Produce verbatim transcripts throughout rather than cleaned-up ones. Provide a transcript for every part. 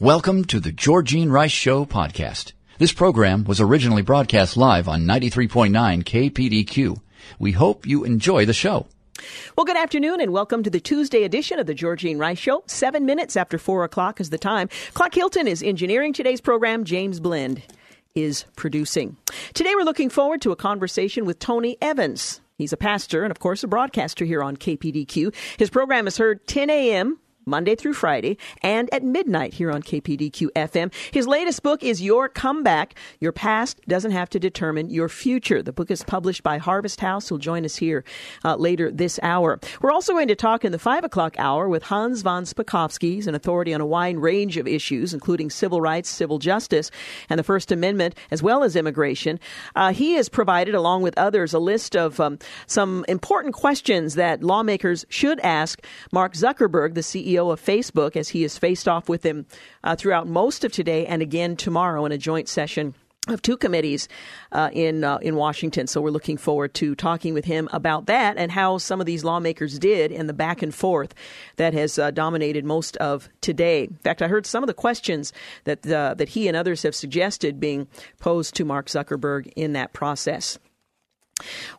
Welcome to the Georgene Rice Show podcast. This program was originally broadcast live on ninety-three point nine K P D Q. We hope you enjoy the show. Well, good afternoon and welcome to the Tuesday edition of the Georgene Rice Show. Seven minutes after four o'clock is the time. Clark Hilton is engineering today's program. James Blend is producing. Today we're looking forward to a conversation with Tony Evans. He's a pastor and, of course, a broadcaster here on K P D Q. His program is heard ten a.m. Monday through Friday, and at midnight here on K P D Q F M. His latest book is Your Comeback: Your Past Doesn't Have to Determine Your Future. The book is published by Harvest House, who'll join us here uh, later this hour. We're also going to talk in the five o'clock hour with Hans von Spakovsky. He's an authority on a wide range of issues, including civil rights, civil justice, and the First Amendment, as well as immigration. Uh, he has provided, along with others, a list of um, some important questions that lawmakers should ask Mark Zuckerberg, the C E O of Facebook, as he is faced off with him uh, throughout most of today and again tomorrow in a joint session of two committees uh, in uh, in Washington. So we're looking forward to talking with him about that and how some of these lawmakers did and the back and forth that has uh, dominated most of today. In fact, I heard some of the questions that uh, that he and others have suggested being posed to Mark Zuckerberg in that process.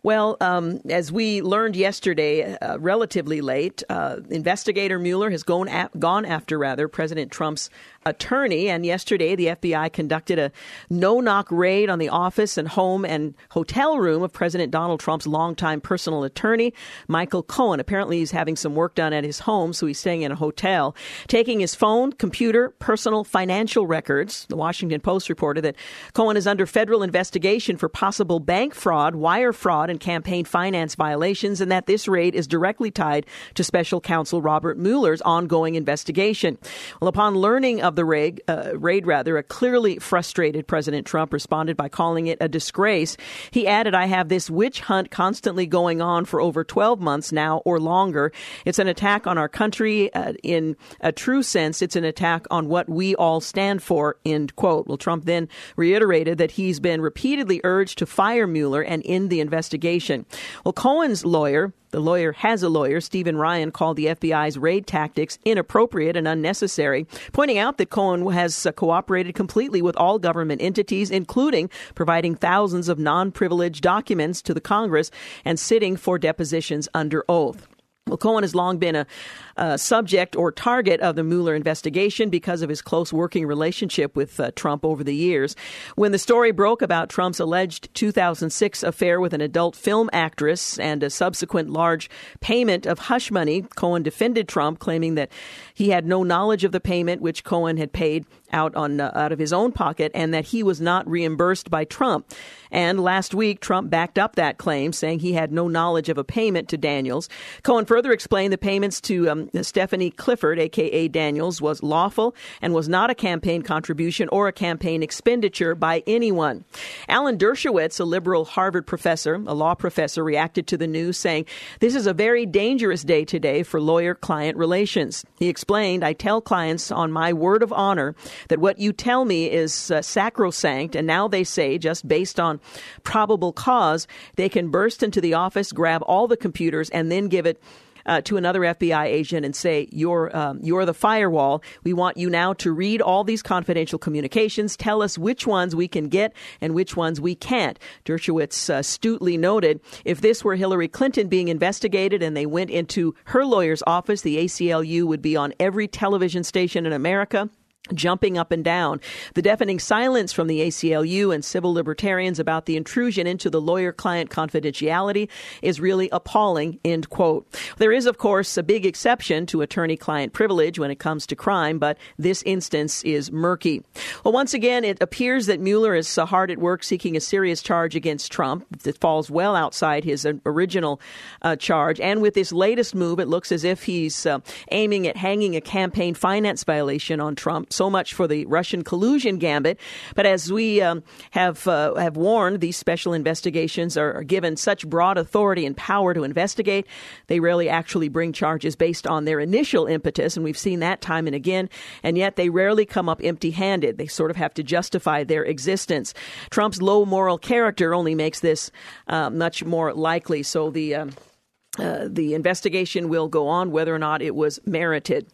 Well, um, as we learned yesterday, uh, relatively late, uh, investigator Mueller has gone a- gone after, rather, President Trump's attorney. And yesterday, the F B I conducted a no-knock raid on the office and home and hotel room of President Donald Trump's longtime personal attorney, Michael Cohen. Apparently, he's having some work done at his home, so he's staying in a hotel, taking his phone, computer, personal financial records. The Washington Post reported that Cohen is under federal investigation for possible bank fraud, wire fraud, and campaign finance violations, and that this raid is directly tied to special counsel Robert Mueller's ongoing investigation. Well, upon learning of the raid, uh, raid rather, a clearly frustrated President Trump responded by calling it a disgrace. He added, "I have this witch hunt constantly going on for over twelve months now or longer. It's an attack on our country. Uh, in a true sense, it's an attack on what we all stand for," end quote. Well, Trump then reiterated that he's been repeatedly urged to fire Mueller and end the investigation. Well, Cohen's lawyer, the lawyer has a lawyer, Stephen Ryan, called the F B I's raid tactics inappropriate and unnecessary, pointing out that Cohen has cooperated completely with all government entities, including providing thousands of non-privileged documents to the Congress and sitting for depositions under oath. Well, Cohen has long been a, a subject or target of the Mueller investigation because of his close working relationship with uh, Trump over the years. When the story broke about Trump's alleged two thousand six affair with an adult film actress and a subsequent large payment of hush money, Cohen defended Trump, claiming that he had no knowledge of the payment, which Cohen had paid out on uh, out of his own pocket, and that he was not reimbursed by Trump. And last week, Trump backed up that claim, saying he had no knowledge of a payment to Daniels. Cohen further explained the payments to um, Stephanie Clifford, a k a. Daniels, was lawful and was not a campaign contribution or a campaign expenditure by anyone. Alan Dershowitz, a liberal Harvard professor, a law professor, reacted to the news, saying, "This is a very dangerous day today for lawyer-client relations." He explained, "I tell clients on my word of honor that what you tell me is uh, sacrosanct, and now they say, just based on probable cause, they can burst into the office, grab all the computers, and then give it uh, to another F B I agent and say, you're, um, you're the firewall. We want you now to read all these confidential communications, tell us which ones we can get and which ones we can't." Dershowitz uh, astutely noted, if this were Hillary Clinton being investigated and they went into her lawyer's office, the A C L U would be on every television station in America, jumping up and down. The deafening silence from the A C L U and civil libertarians about the intrusion into the lawyer-client confidentiality is really appalling, end quote. There is, of course, a big exception to attorney-client privilege when it comes to crime, but this instance is murky. Well, once again, it appears that Mueller is hard at work seeking a serious charge against Trump that falls well outside his original uh, charge. And with this latest move, it looks as if he's uh, aiming at hanging a campaign finance violation on Trump. So much for the Russian collusion gambit. But as we um, have uh, have warned, these special investigations are, are given such broad authority and power to investigate. They rarely actually bring charges based on their initial impetus. And we've seen that time and again. And yet they rarely come up empty handed. They sort of have to justify their existence. Trump's low moral character only makes this uh, much more likely. So the um, uh, the investigation will go on whether or not it was merited.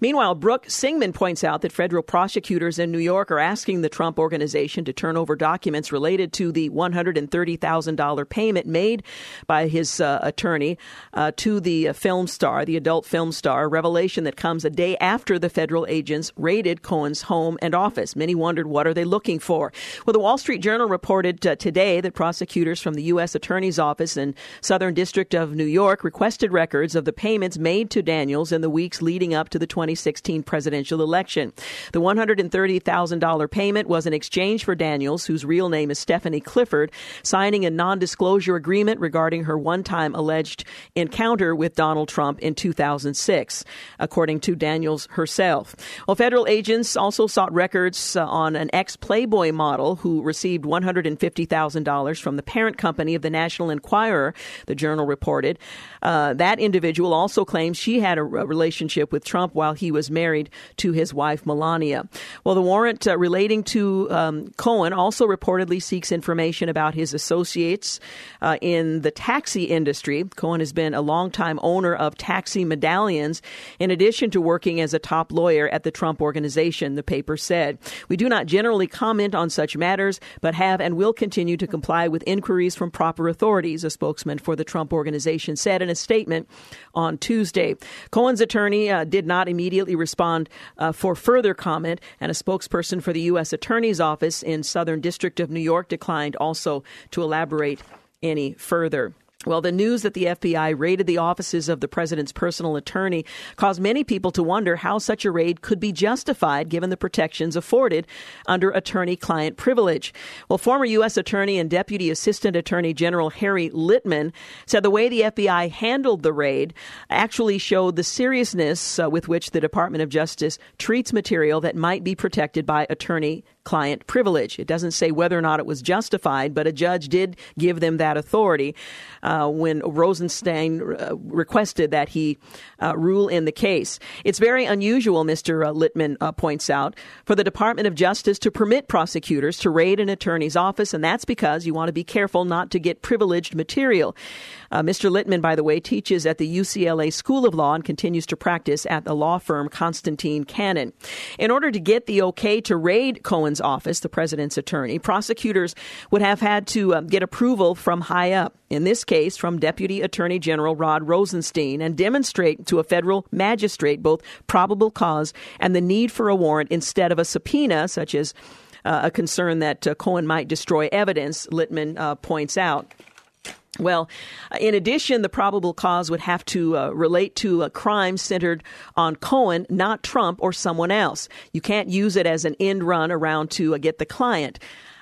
Meanwhile, Brooke Singman points out that federal prosecutors in New York are asking the Trump Organization to turn over documents related to the one hundred thirty thousand dollars payment made by his uh, attorney uh, to the uh, film star, the adult film star, a revelation that comes a day after the federal agents raided Cohen's home and office. Many wondered, what are they looking for? Well, the Wall Street Journal reported uh, today that prosecutors from the U S Attorney's Office in Southern District of New York requested records of the payments made to Daniels in the weeks leading up to the twenty sixteen presidential election. The one hundred thirty thousand dollars payment was in exchange for Daniels, whose real name is Stephanie Clifford, signing a non-disclosure agreement regarding her one-time alleged encounter with Donald Trump in two thousand six, according to Daniels herself. Well, federal agents also sought records uh, on an ex-Playboy model who received one hundred fifty thousand dollars from the parent company of the National Enquirer, the Journal reported. Uh, that individual also claims she had a, a relationship with Trump while he was married to his wife, Melania. Well, the warrant uh, relating to um, Cohen also reportedly seeks information about his associates uh, in the taxi industry. Cohen has been a longtime owner of taxi medallions, in addition to working as a top lawyer at the Trump Organization, the paper said. We do not generally comment on such matters, but have and will continue to comply with inquiries from proper authorities, a spokesman for the Trump Organization said in a statement on Tuesday. Cohen's attorney uh, did not not immediately respond uh, for further comment, and a spokesperson for the U S Attorney's Office in Southern District of New York declined also to elaborate any further. Well, the news that the F B I raided the offices of the president's personal attorney caused many people to wonder how such a raid could be justified given the protections afforded under attorney-client privilege. Well, former U S Attorney and Deputy Assistant Attorney General Harry Litman said the way the F B I handled the raid actually showed the seriousness uh, with which the Department of Justice treats material that might be protected by attorney client privilege. It doesn't say whether or not it was justified, but a judge did give them that authority uh, when Rosenstein uh, requested that he uh, rule in the case. It's very unusual, Mister Uh, Litman uh, points out, for the Department of Justice to permit prosecutors to raid an attorney's office, and that's because you want to be careful not to get privileged material. Uh, Mister Litman, by the way, teaches at the U C L A School of Law and continues to practice at the law firm Constantine Cannon. In order to get the okay to raid Cohen's office, the president's attorney, prosecutors would have had to um, get approval from high up, in this case from Deputy Attorney General Rod Rosenstein, and demonstrate to a federal magistrate both probable cause and the need for a warrant instead of a subpoena, such as uh, a concern that uh, Cohen might destroy evidence, Litman uh, points out. Well, in addition, the probable cause would have to uh, relate to a crime centered on Cohen, not Trump or someone else. You can't use it as an end run around to uh, get the client.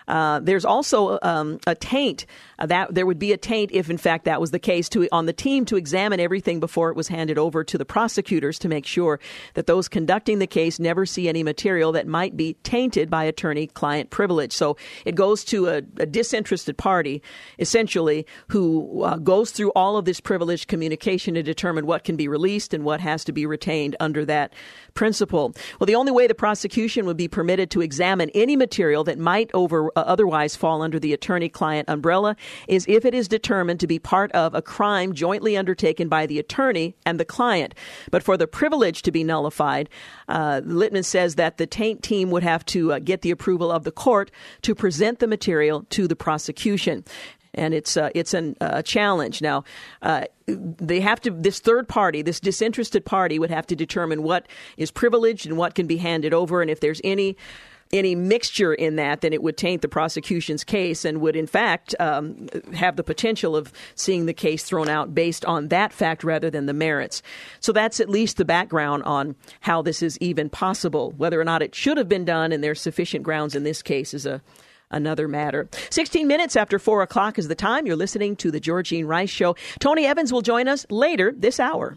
Uh, there's also um, a taint uh, that there would be a taint if, in fact, that was the case to on the team to examine everything before it was handed over to the prosecutors to make sure that those conducting the case never see any material that might be tainted by attorney-client privilege. So it goes to a, a disinterested party, essentially, who uh, goes through all of this privileged communication to determine what can be released and what has to be retained under that principle. Well, the only way the prosecution would be permitted to examine any material that might over otherwise fall under the attorney-client umbrella is if it is determined to be part of a crime jointly undertaken by the attorney and the client. But for the privilege to be nullified, uh, Litman says that the taint team would have to uh, get the approval of the court to present the material to the prosecution. And it's uh, it's a uh, challenge. Now, uh, they have to this third party, this disinterested party would have to determine what is privileged and what can be handed over. And if there's any any mixture in that, then it would taint the prosecution's case and would, in fact, um, have the potential of seeing the case thrown out based on that fact rather than the merits. So that's at least the background on how this is even possible. Whether or not it should have been done and there's sufficient grounds in this case is a another matter. sixteen minutes after four o'clock is the time. You're listening to The Georgene Rice Show. Tony Evans will join us later this hour.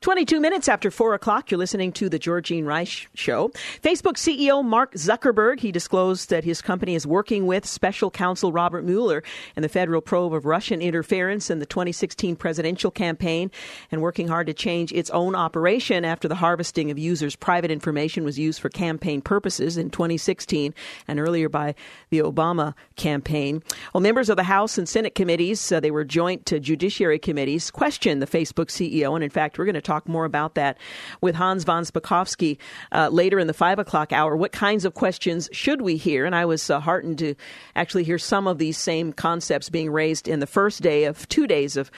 twenty-two minutes after four o'clock, you're listening to The Georgene Rice Show. Facebook C E O Mark Zuckerberg, he disclosed that his company is working with special counsel Robert Mueller in the federal probe of Russian interference in the twenty sixteen presidential campaign and working hard to change its own operation after the harvesting of users' private information was used for campaign purposes in twenty sixteen and earlier by the Obama campaign. Well, members of the House and Senate committees, uh, they were joint to judiciary committees, questioned the Facebook C E O. And in fact, we're going to talk more about that with Hans von Spakovsky uh, later in the five o'clock hour. What kinds of questions should we hear? And I was uh, heartened to actually hear some of these same concepts being raised in the first day of two days of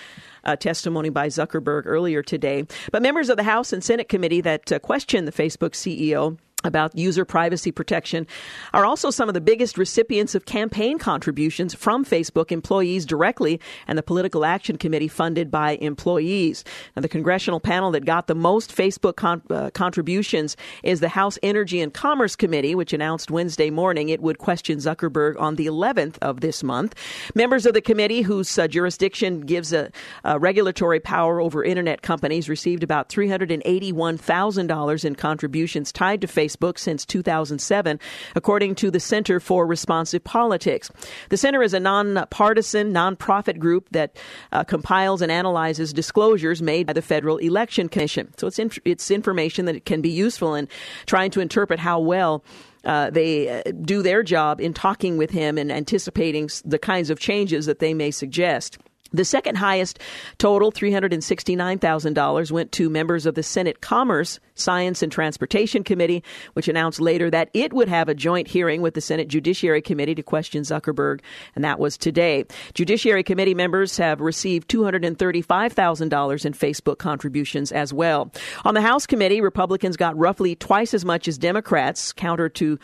Uh, testimony by Zuckerberg earlier today. But members of the House and Senate committee that uh, questioned the Facebook C E O about user privacy protection are also some of the biggest recipients of campaign contributions from Facebook employees directly and the Political Action Committee funded by employees. Now, the congressional panel that got the most Facebook con- uh, contributions is the House Energy and Commerce Committee, which announced Wednesday morning it would question Zuckerberg on the eleventh of this month. Members of the committee, whose uh, jurisdiction gives a, a regulatory power over Internet companies, received about three hundred eighty-one thousand dollars in contributions tied to Facebook Facebook since two thousand seven, according to the Center for Responsive Politics. The Center is a nonpartisan, nonprofit group that uh, compiles and analyzes disclosures made by the Federal Election Commission. So it's in, it's information that can be useful in trying to interpret how well Uh, they uh, do their job in talking with him and anticipating the kinds of changes that they may suggest. The second highest total, three hundred sixty-nine thousand dollars, went to members of the Senate Commerce, Science and Transportation Committee, which announced later that it would have a joint hearing with the Senate Judiciary Committee to question Zuckerberg, and that was today. Judiciary Committee members have received two hundred thirty-five thousand dollars in Facebook contributions as well. On the House Committee, Republicans got roughly twice as much as Democrats, counter to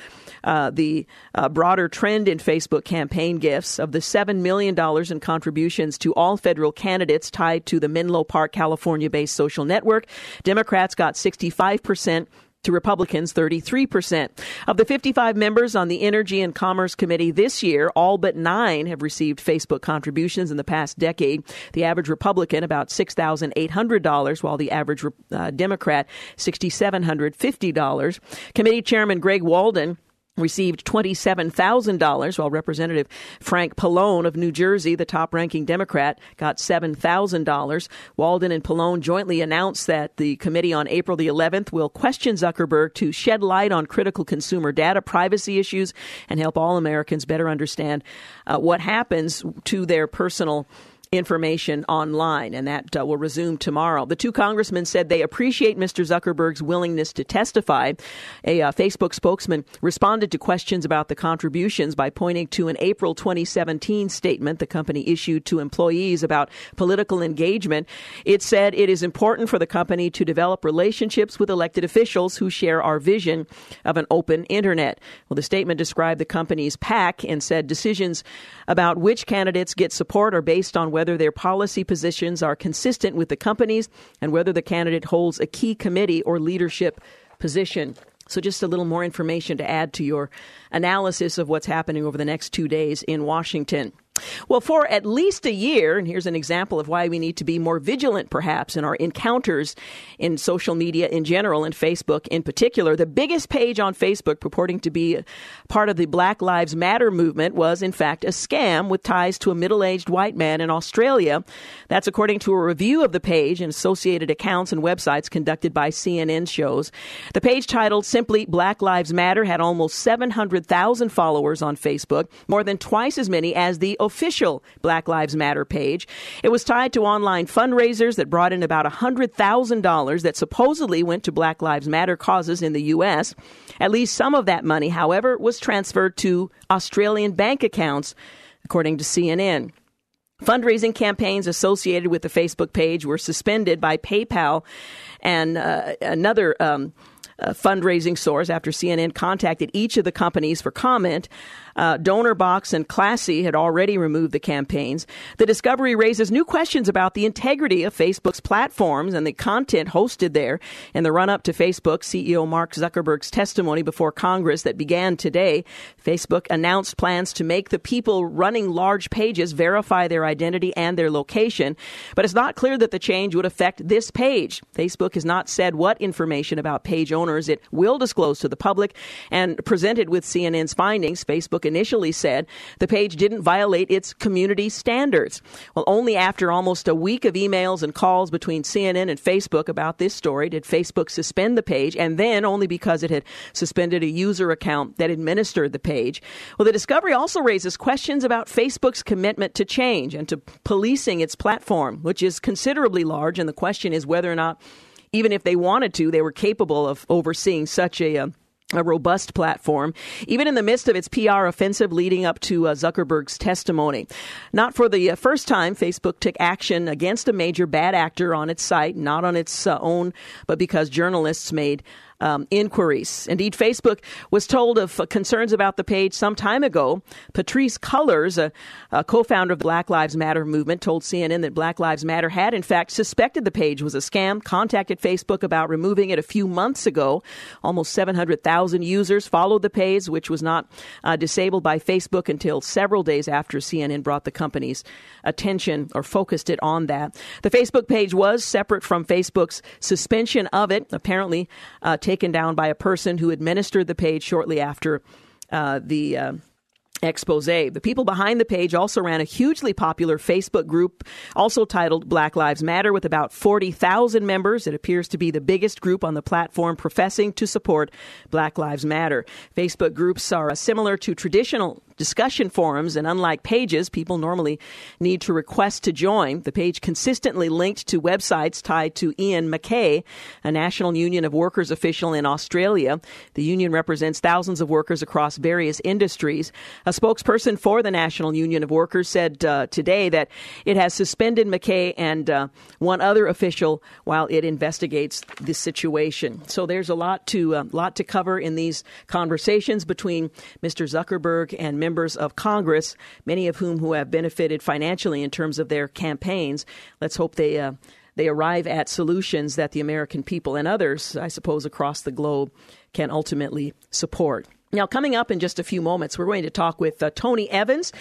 uh, the uh, broader trend in Facebook campaign gifts. Of the seven million dollars in contributions to all federal candidates tied to the Menlo Park, California-based social network, Democrats got sixty-five percent. To Republicans, thirty-three percent. Of the fifty-five members on the Energy and Commerce Committee this year, all but nine have received Facebook contributions in the past decade. The average Republican, about six thousand eight hundred dollars, while the average uh, Democrat, six thousand seven hundred fifty dollars. Committee Chairman Greg Walden received twenty-seven thousand dollars, while Representative Frank Pallone of New Jersey, the top-ranking Democrat, got seven thousand dollars. Walden and Pallone jointly announced that the committee on April the eleventh will question Zuckerberg to shed light on critical consumer data privacy issues and help all Americans better understand uh, what happens to their personal information online, and that uh, will resume tomorrow. The two congressmen said they appreciate Mister Zuckerberg's willingness to testify. A uh, Facebook spokesman responded to questions about the contributions by pointing to an April twenty seventeen statement the company issued to employees about political engagement. It said it is important for the company to develop relationships with elected officials who share our vision of an open internet. Well, the statement described the company's PAC and said decisions about which candidates get support are based on whether their policy positions are consistent with the company's and whether the candidate holds a key committee or leadership position. So just a little more information to add to your analysis of what's happening over the next two days in Washington. Well, for at least a year, and here's an example of why we need to be more vigilant, perhaps, in our encounters in social media in general and Facebook in particular. The biggest page on Facebook purporting to be part of the Black Lives Matter movement was, in fact, a scam with ties to a middle-aged white man in Australia. That's according to a review of the page and associated accounts and websites conducted by C N N shows. The page titled simply Black Lives Matter had almost seven hundred thousand followers on Facebook, more than twice as many as the official Black Lives Matter page. It was tied to online fundraisers that brought in about one hundred thousand dollars that supposedly went to Black Lives Matter causes in the U S. At least some of that money, however, was transferred to Australian bank accounts, according to C N N. Fundraising campaigns associated with the Facebook page were suspended by PayPal and uh, another um uh, fundraising source after C N N contacted each of the companies for comment. Uh, DonorBox and Classy had already removed the campaigns. The discovery raises new questions about the integrity of Facebook's platforms and the content hosted there. In the run-up to Facebook C E O Mark Zuckerberg's testimony before Congress that began today, Facebook announced plans to make the people running large pages verify their identity and their location. But it's not clear that the change would affect this page. Facebook has not said what information about page owners it will disclose to the public. And presented with C N N's findings, Facebook initially said the page didn't violate its community standards. Well, only after almost a week of emails and calls between C N N and Facebook about this story did Facebook suspend the page, and then only because it had suspended a user account that administered the page. Well, the discovery also raises questions about Facebook's commitment to change and to policing its platform, which is considerably large, and the question is whether or not, even if they wanted to, they were capable of overseeing such a uh, a robust platform, even in the midst of its P R offensive leading up to uh, Zuckerberg's testimony. Not for the uh, first time, Facebook took action against a major bad actor on its site, not on its uh, own, but because journalists made Um, inquiries. Indeed, Facebook was told of uh, concerns about the page some time ago. Patrice Cullors, a, a co-founder of the Black Lives Matter movement, told C N N that Black Lives Matter had, in fact, suspected the page was a scam, contacted Facebook about removing it a few months ago. Almost seven hundred thousand users followed the page, which was not uh, disabled by Facebook until several days after C N N brought the company's attention or focused it on that. The Facebook page was separate from Facebook's suspension of it, apparently uh, taken down by a person who administered the page shortly after uh, the uh, expose. The people behind the page also ran a hugely popular Facebook group, also titled Black Lives Matter, with about forty thousand members. It appears to be the biggest group on the platform professing to support Black Lives Matter. Facebook groups are similar to traditional discussion forums, and unlike pages, people normally need to request to join. The page consistently linked to websites tied to Ian Mackay, a National Union of Workers official in Australia. The union represents thousands of workers across various industries. A spokesperson for the National Union of Workers said uh, today that it has suspended Mackay and uh, one other official while it investigates this situation. So there's a lot to uh, lot to cover in these conversations between Mister Zuckerberg and members of Congress, many of whom who have benefited financially in terms of their campaigns. Let's hope they uh, they arrive at solutions that the American people and others, I suppose, across the globe can ultimately support. Now, coming up in just a few moments, we're going to talk with uh, Tony Evans.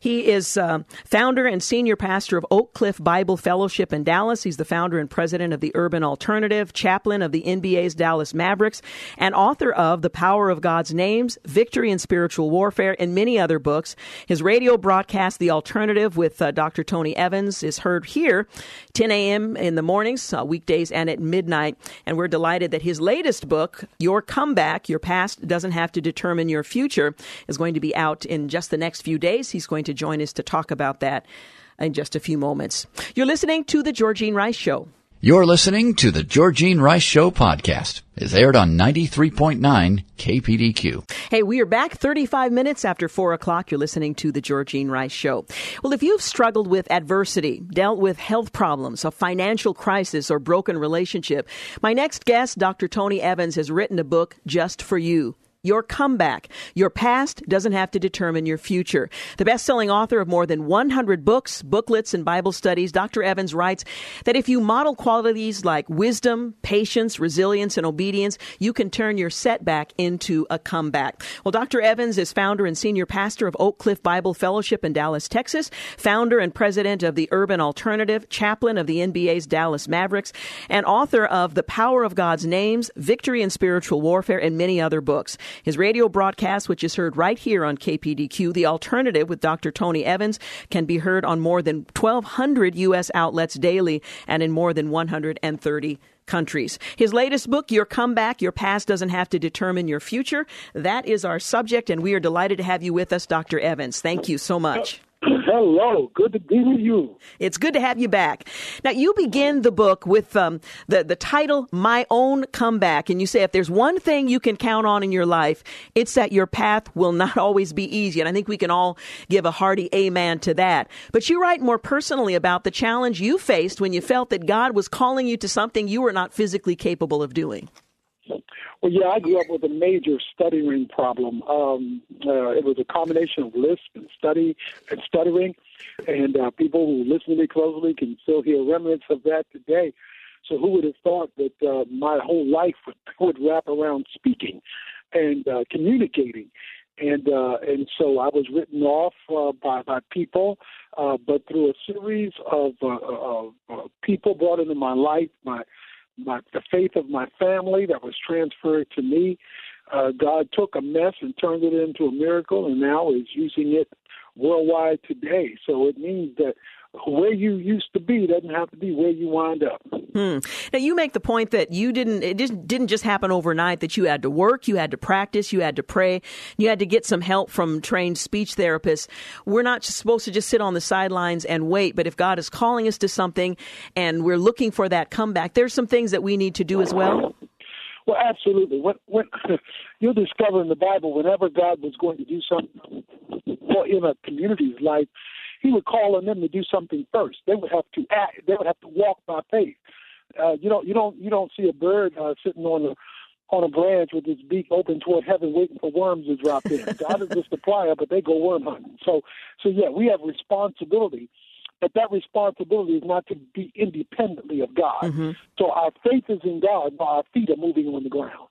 He is uh, founder and senior pastor of Oak Cliff Bible Fellowship in Dallas. He's the founder and president of the Urban Alternative, chaplain of the N B A's Dallas Mavericks, and author of The Power of God's Names, Victory in Spiritual Warfare, and many other books. His radio broadcast, The Alternative, with uh, Doctor Tony Evans, is heard here, ten a.m. in the mornings, uh, weekdays, and at midnight. And we're delighted that his latest book, Your Comeback: Your Past Doesn't Have to Determine Determine Your Future, is going to be out in just the next few days. He's going to join us to talk about that in just a few moments. You're listening to The Georgene Rice Show. You're listening to The Georgene Rice Show podcast. It's aired on ninety-three point nine K P D Q. Hey, we are back thirty-five minutes after four o'clock. You're listening to The Georgene Rice Show. Well, if you've struggled with adversity, dealt with health problems, a financial crisis, or broken relationship, my next guest, Doctor Tony Evans, has written a book just for you. Your Comeback: Your Past Doesn't Have to Determine Your Future. The best-selling author of more than one hundred books, booklets, and Bible studies, Doctor Evans writes that if you model qualities like wisdom, patience, resilience, and obedience, you can turn your setback into a comeback. Well, Doctor Evans is founder and senior pastor of Oak Cliff Bible Fellowship in Dallas, Texas, founder and president of the Urban Alternative, chaplain of the N B A's Dallas Mavericks, and author of The Power of God's Names, Victory in Spiritual Warfare, and many other books. His radio broadcast, which is heard right here on K P D Q, The Alternative with Doctor Tony Evans, can be heard on more than twelve hundred U S outlets daily and in more than one hundred thirty countries. His latest book, Your Comeback: Your Past Doesn't Have to Determine Your Future. That is our subject, and we are delighted to have you with us, Doctor Evans. Thank you so much. Hello. Good to be with you. It's good to have you back. Now, you begin the book with um, the, the title, My Own Comeback. And you say, if there's one thing you can count on in your life, it's that your path will not always be easy. And I think we can all give a hearty amen to that. But you write more personally about the challenge you faced when you felt that God was calling you to something you were not physically capable of doing. Well, yeah, I grew up with a major stuttering problem. Um, uh, it was a combination of lisp and study and stuttering, and uh, people who listen to me closely can still hear remnants of that today. So who would have thought that uh, my whole life would, would wrap around speaking and uh, communicating? And uh, and so I was written off uh, by, by people, uh, but through a series of, uh, of uh, people brought into my life, my My, the faith of my family that was transferred to me. Uh, God took a mess and turned it into a miracle, and now is using it worldwide today. So it means that where you used to be doesn't have to be where you wind up. Hmm. Now, you make the point that you didn't, it didn't, didn't just happen overnight, that you had to work, you had to practice, you had to pray, you had to get some help from trained speech therapists. We're not supposed to just sit on the sidelines and wait, but if God is calling us to something and we're looking for that comeback, there's some things that we need to do as well. Well, absolutely. When, when you'll discover in the Bible, whenever God was going to do something in a community's life, He would call on them to do something first. They would have to act. They would have to walk by faith. Uh, you don't. You don't. You don't see a bird uh, sitting on a on a branch with its beak open toward heaven, waiting for worms to drop in. God is the supplier, but they go worm hunting. So, so yeah, we have responsibility, but that responsibility is not to be independently of God. Mm-hmm. So our faith is in God, but our feet are moving on the ground.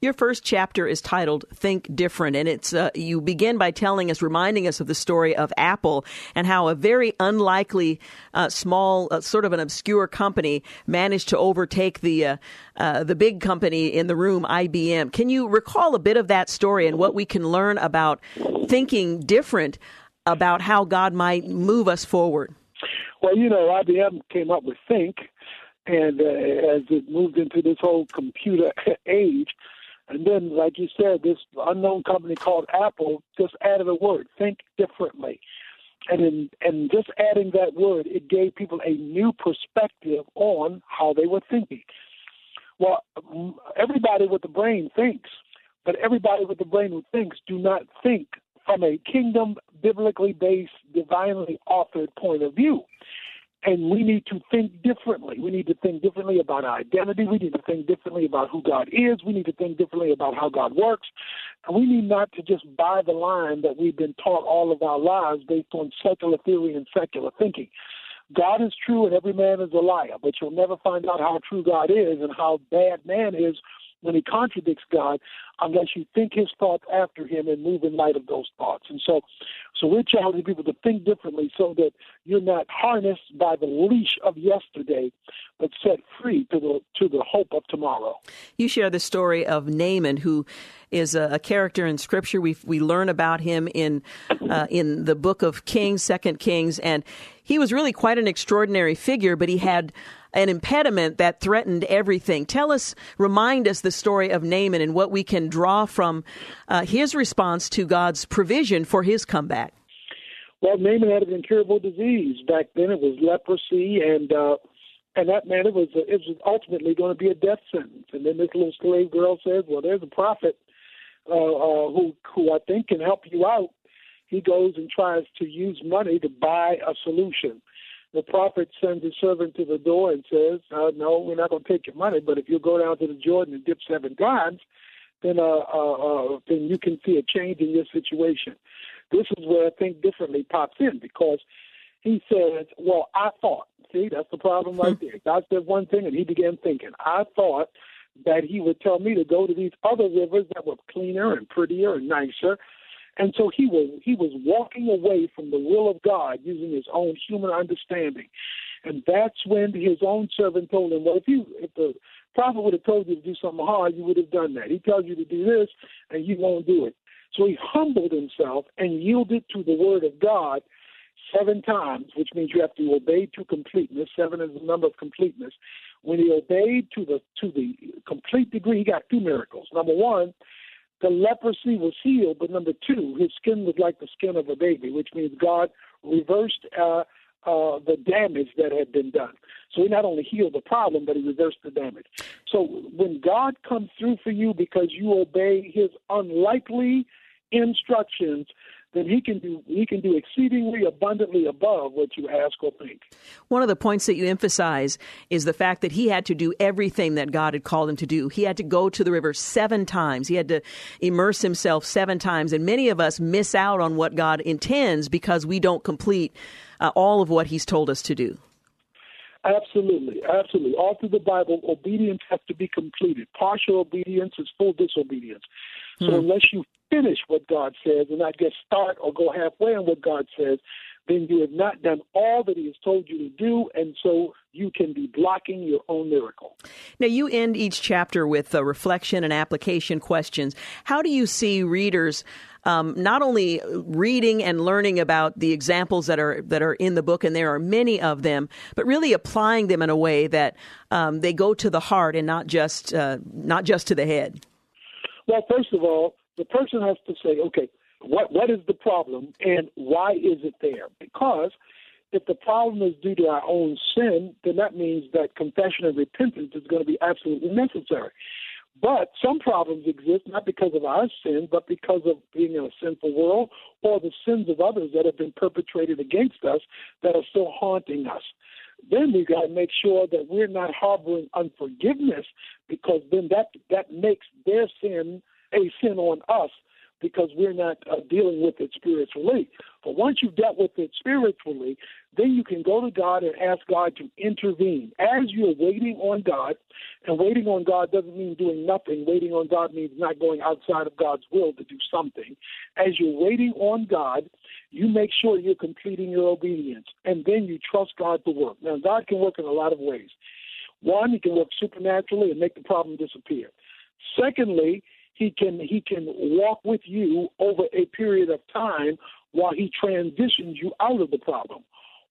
Your first chapter is titled Think Different, and it's uh, you begin by telling us, reminding us of the story of Apple and how a very unlikely, uh, small, uh, sort of an obscure company managed to overtake the uh, uh, the big company in the room, I B M. Can you recall a bit of that story and what we can learn about thinking different about how God might move us forward? Well, you know, I B M came up with Think, and uh, as it moved into this whole computer age, and then, like you said, this unknown company called Apple just added a word, think differently. And in, and just adding that word, it gave people a new perspective on how they were thinking. Well, everybody with the brain thinks, but everybody with the brain who thinks do not think from a kingdom, biblically based, divinely authored point of view. And we need to think differently. We need to think differently about our identity. We need to think differently about who God is. We need to think differently about how God works. And we need not to just buy the line that we've been taught all of our lives based on secular theory and secular thinking. God is true and every man is a liar, but you'll never find out how true God is and how bad man is when he contradicts God, unless you think his thoughts after him and move in light of those thoughts. And so so we're challenging people to think differently so that you're not harnessed by the leash of yesterday, but set free to the to the hope of tomorrow. You share the story of Naaman, who is a, a character in Scripture. We we learn about him in uh, in the book of Kings, Second Kings, and he was really quite an extraordinary figure, but he had an impediment that threatened everything. Tell us, remind us the story of Naaman and what we can draw from uh, his response to God's provision for his comeback. Well, Naaman had an incurable disease. Back then it was leprosy, and uh, and that man, it was, a, it was ultimately going to be a death sentence. And then this little slave girl says, well, there's a prophet uh, uh, who, who I think can help you out. He goes and tries to use money to buy a solution. The prophet sends his servant to the door and says, uh, no, we're not going to take your money, but if you go down to the Jordan and dip seven times, then uh, uh, uh, then you can see a change in your situation. This is where I think differently pops in, because he says, well, I thought. See, that's the problem right there. God said one thing, and he began thinking. I thought that he would tell me to go to these other rivers that were cleaner and prettier and nicer. And so he was he was walking away from the will of God using his own human understanding. And that's when his own servant told him, well, if you if the prophet would have told you to do something hard, you would have done that. He tells you to do this, and you won't do it. So he humbled himself and yielded to the word of God seven times, which means you have to obey to completeness. Seven is the number of completeness. When he obeyed to the to the complete degree, he got two miracles. Number one, the leprosy was healed, but number two, his skin was like the skin of a baby, which means God reversed uh, uh, the damage that had been done. So he not only healed the problem, but he reversed the damage. So when God comes through for you because you obey his unlikely instructions, that he can do he can do exceedingly abundantly above what you ask or think. One of the points that you emphasize is the fact that he had to do everything that God had called him to do. He had to go to the river seven times. He had to immerse himself seven times. And many of us miss out on what God intends because we don't complete uh, all of what he's told us to do. Absolutely. Absolutely. All through the Bible, obedience has to be completed. Partial obedience is full disobedience. So mm-hmm. unless you finish what God says and not just start or go halfway on what God says, then you have not done all that he has told you to do, and so you can be blocking your own miracle. Now, you end each chapter with a reflection and application questions. How do you see readers um, not only reading and learning about the examples that are that are in the book, and there are many of them, but really applying them in a way that um, they go to the heart and not just uh, not just to the head? Well, first of all, the person has to say, okay, What what is the problem and why is it there? Because if the problem is due to our own sin, then that means that confession and repentance is going to be absolutely necessary. But some problems exist not because of our sin, but because of being in a sinful world or the sins of others that have been perpetrated against us that are still haunting us. Then we've got to make sure that we're not harboring unforgiveness, because then that that makes their sin a sin on us, because we're not uh, dealing with it spiritually. But once you've dealt with it spiritually, then you can go to God and ask God to intervene. As you're waiting on God, and waiting on God doesn't mean doing nothing. Waiting on God means not going outside of God's will to do something. As you're waiting on God, you make sure you're completing your obedience, and then you trust God to work. Now, God can work in a lot of ways. One, he can work supernaturally and make the problem disappear. Secondly, He can he can walk with you over a period of time while he transitions you out of the problem.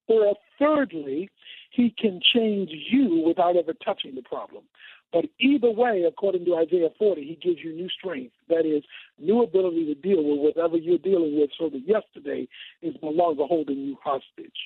Or thirdly, he can change you without ever touching the problem. But either way, according to Isaiah forty, he gives you new strength. That is, new ability to deal with whatever you're dealing with, so that yesterday is no longer holding you hostage.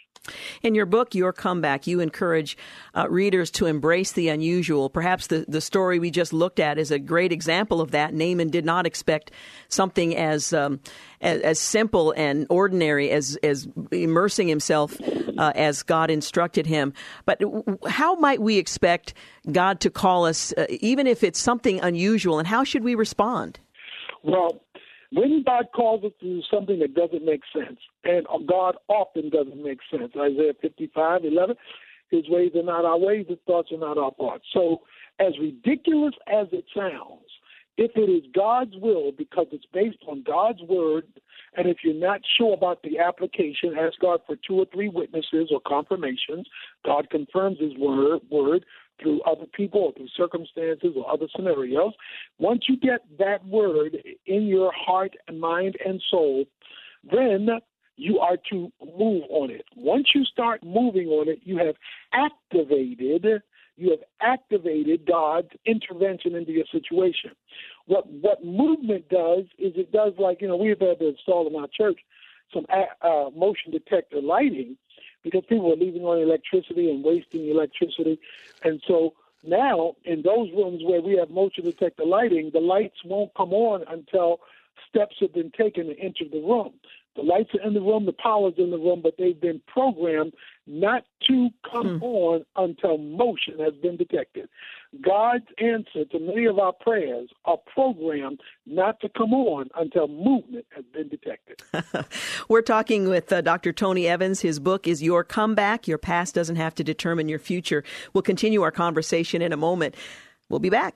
In your book, Your Comeback, you encourage uh, readers to embrace the unusual. Perhaps the, the story we just looked at is a great example of that. Naaman did not expect something as um, as, as simple and ordinary as, as immersing himself uh, as God instructed him. But how might we expect God to call us, uh, even if it's something unusual, and how should we respond? Well, when God calls us to do something that doesn't make sense, and God often doesn't make sense, Isaiah fifty-five eleven, his ways are not our ways, his thoughts are not our thoughts. So as ridiculous as it sounds, if it is God's will, because it's based on God's word, and if you're not sure about the application, ask God for two or three witnesses or confirmations. God confirms his word, word through other people or through circumstances or other scenarios. Once you get that word in your heart and mind and soul, then you are to move on it. Once you start moving on it, you have activated you have activated God's intervention into your situation. What what movement does is it does, like, you know, we've had to install in our church some uh, motion detector lighting, because people are leaving on electricity and wasting electricity. And so now in those rooms where we have motion detector lighting, the lights won't come on until steps have been taken to enter the room. The lights are in the room, the power's in the room, but they've been programmed not to come hmm. on until motion has been detected. God's answer to many of our prayers are programmed not to come on until movement has been detected. We're talking with uh, Doctor Tony Evans. His book is Your Comeback: Your Past Doesn't Have to Determine Your Future. We'll continue our conversation in a moment. We'll be back.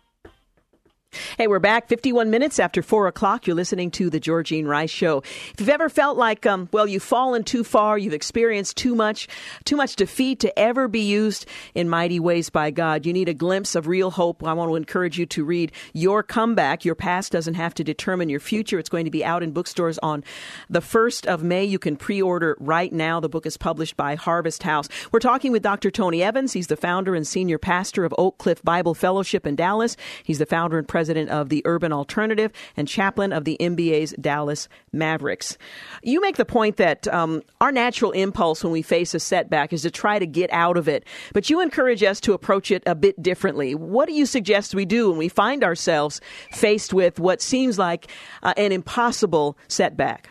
Hey, we're back fifty-one minutes after four o'clock. You're listening to the Georgene Rice Show. If you've ever felt like, um, well, you've fallen too far, you've experienced too much, too much defeat to ever be used in mighty ways by God, you need a glimpse of real hope. I want to encourage you to read Your Comeback: Your Past Doesn't Have to Determine Your Future. It's going to be out in bookstores on the first of May. You can pre-order right now. The book is published by Harvest House. We're talking with Doctor Tony Evans. He's the founder and senior pastor of Oak Cliff Bible Fellowship in Dallas. He's the founder and president president of the Urban Alternative and chaplain of the N B A's Dallas Mavericks. You make the point that um, our natural impulse when we face a setback is to try to get out of it, but you encourage us to approach it a bit differently. What do you suggest we do when we find ourselves faced with what seems like uh, an impossible setback?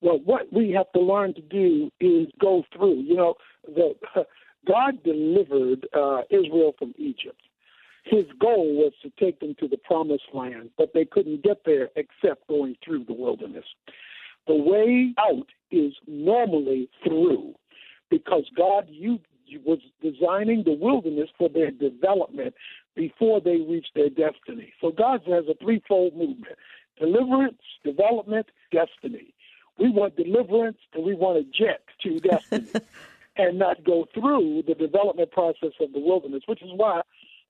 Well, what we have to learn to do is go through. You know, the, God delivered uh, Israel from Egypt. His goal was to take them to the promised land, but they couldn't get there except going through the wilderness. The way out is normally through, because God you, was designing the wilderness for their development before they reached their destiny. So God has a threefold movement: deliverance, development, destiny. We want deliverance, and we want to jet to destiny and not go through the development process of the wilderness, which is why,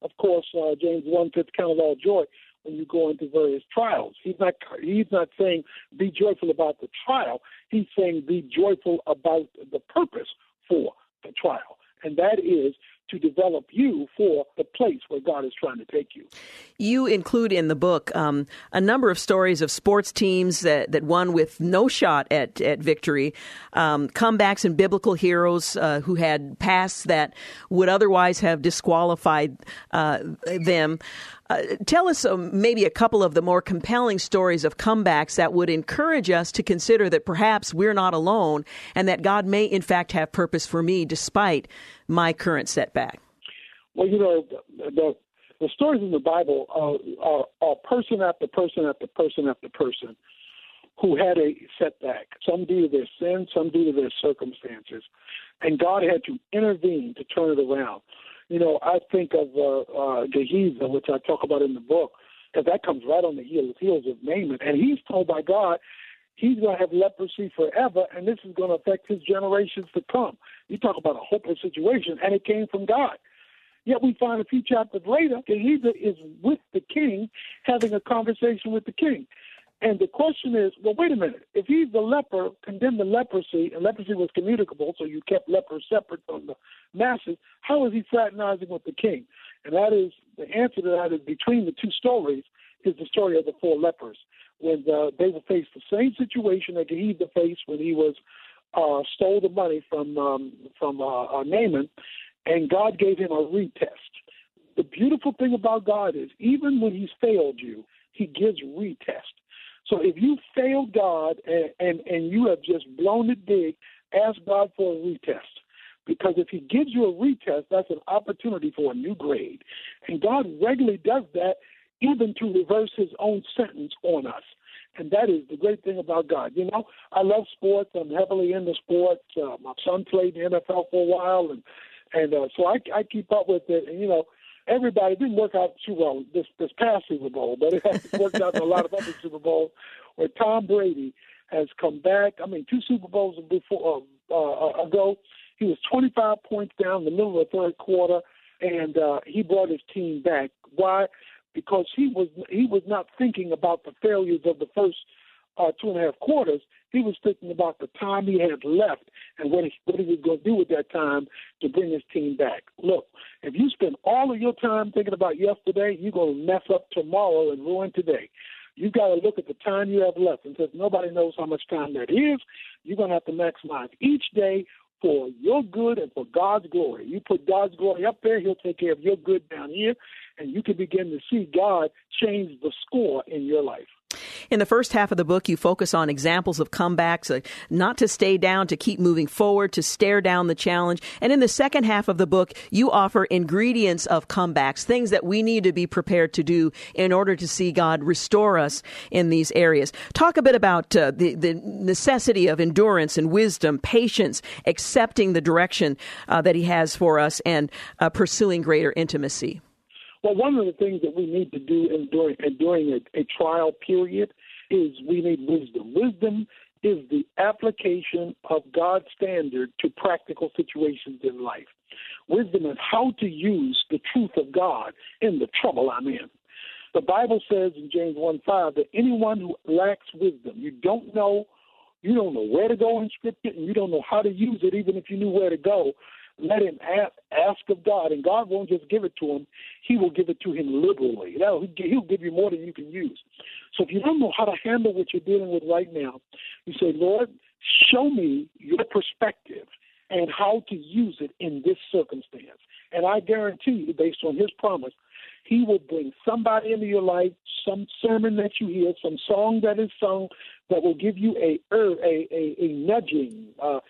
of course, uh, James one, fifth, count it all joy when you go into various trials. He's not he's not saying be joyful about the trial. He's saying be joyful about the purpose for the trial, and that is to develop you for the place where God is trying to take you. You include in the book um, a number of stories of sports teams that, that won with no shot at, at victory, um, comebacks and biblical heroes uh, who had pasts that would otherwise have disqualified uh, them. Uh, tell us uh, maybe a couple of the more compelling stories of comebacks that would encourage us to consider that perhaps we're not alone and that God may, in fact, have purpose for me despite my current setback. Well, you know, the, the, the stories in the Bible are, are, are person after person after person after person who had a setback, some due to their sin, some due to their circumstances. And God had to intervene to turn it around. You know, I think of uh, uh, Gehazi, which I talk about in the book, because that comes right on the heels, heels of Naaman. And he's told by God he's going to have leprosy forever, and this is going to affect his generations to come. You talk about a hopeless situation, and it came from God. Yet we find a few chapters later, Gehazi is with the king, having a conversation with the king. And the question is, well, wait a minute. If he's a leper, condemned to leprosy, and leprosy was communicable, so you kept lepers separate from the masses, how is he fraternizing with the king? And that is, the answer to that is between the two stories is the story of the four lepers, when the, they were faced the same situation that Gehazi faced when he was uh, stole the money from, um, from uh, Naaman, and God gave him a retest. The beautiful thing about God is, even when he's failed you, he gives retest. So if you failed God and, and, and you have just blown it big, ask God for a retest. Because if he gives you a retest, that's an opportunity for a new grade. And God regularly does that, even to reverse his own sentence on us. And that is the great thing about God. You know, I love sports. I'm heavily into sports. Uh, my son played in the N F L for a while. And, and uh, so I, I keep up with it. And, you know, everybody didn't work out too well this, this past Super Bowl, but it worked out in a lot of other Super Bowls where Tom Brady has come back. I mean, two Super Bowls before, uh, uh, ago, he was twenty-five points down in the middle of the third quarter, and uh, he brought his team back. Why? Because he was he was not thinking about the failures of the first uh, two and a half quarters. He was thinking about the time he had left and what he, what he was going to do with that time to bring his team back. Look, if you spend all of your time thinking about yesterday, you're going to mess up tomorrow and ruin today. You've got to look at the time you have left. And since nobody knows how much time that is, you're going to have to maximize each day for your good and for God's glory. You put God's glory up there, he'll take care of your good down here, and you can begin to see God change the score in your life. In the first half of the book, you focus on examples of comebacks, uh, not to stay down, to keep moving forward, to stare down the challenge. And in the second half of the book, you offer ingredients of comebacks, things that we need to be prepared to do in order to see God restore us in these areas. Talk a bit about uh, the, the necessity of endurance and wisdom, patience, accepting the direction uh, that he has for us, and uh, pursuing greater intimacy. Well, one of the things that we need to do in during, in during a, a trial period is we need wisdom. Wisdom is the application of God's standard to practical situations in life. Wisdom is how to use the truth of God in the trouble I'm in. The Bible says in James one five that anyone who lacks wisdom, you don't know, you don't know where to go in Scripture, and you don't know how to use it even if you knew where to go, Let him ask, ask of God, and God won't just give it to him. He will give it to him liberally. Now, he'll give you more than you can use. So if you don't know how to handle what you're dealing with right now, you say, Lord, show me your perspective and how to use it in this circumstance. And I guarantee you, based on his promise, he will bring somebody into your life, some sermon that you hear, some song that is sung, that will give you a a, a, a nudging uh,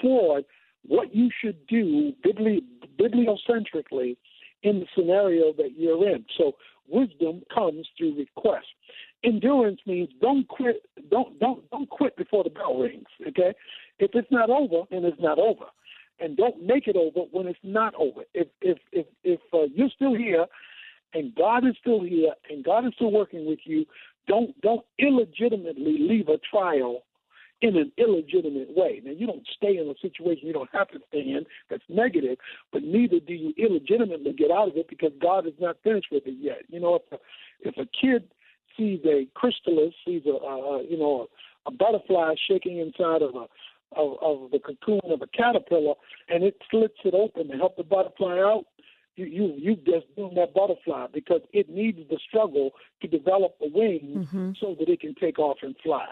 toward what you should do bibli- bibliocentrically in the scenario that you're in. So wisdom comes through request. Endurance means don't quit. Don't don't don't quit before the bell rings. Okay, if it's not over, then it's not over, and don't make it over when it's not over. If if if if uh, you're still here, and God is still here, and God is still working with you, don't don't illegitimately leave a trial in an illegitimate way. Now, you don't stay in a situation you don't have to stay in that's negative, but neither do you illegitimately get out of it because God is not finished with it yet. You know, if a, if a kid sees a chrysalis, sees a, a you know a butterfly shaking inside of a of, of the cocoon of a caterpillar, and it slits it open to help the butterfly out, You, you you just doom that butterfly because it needs the struggle to develop a wing mm-hmm. so that it can take off and fly.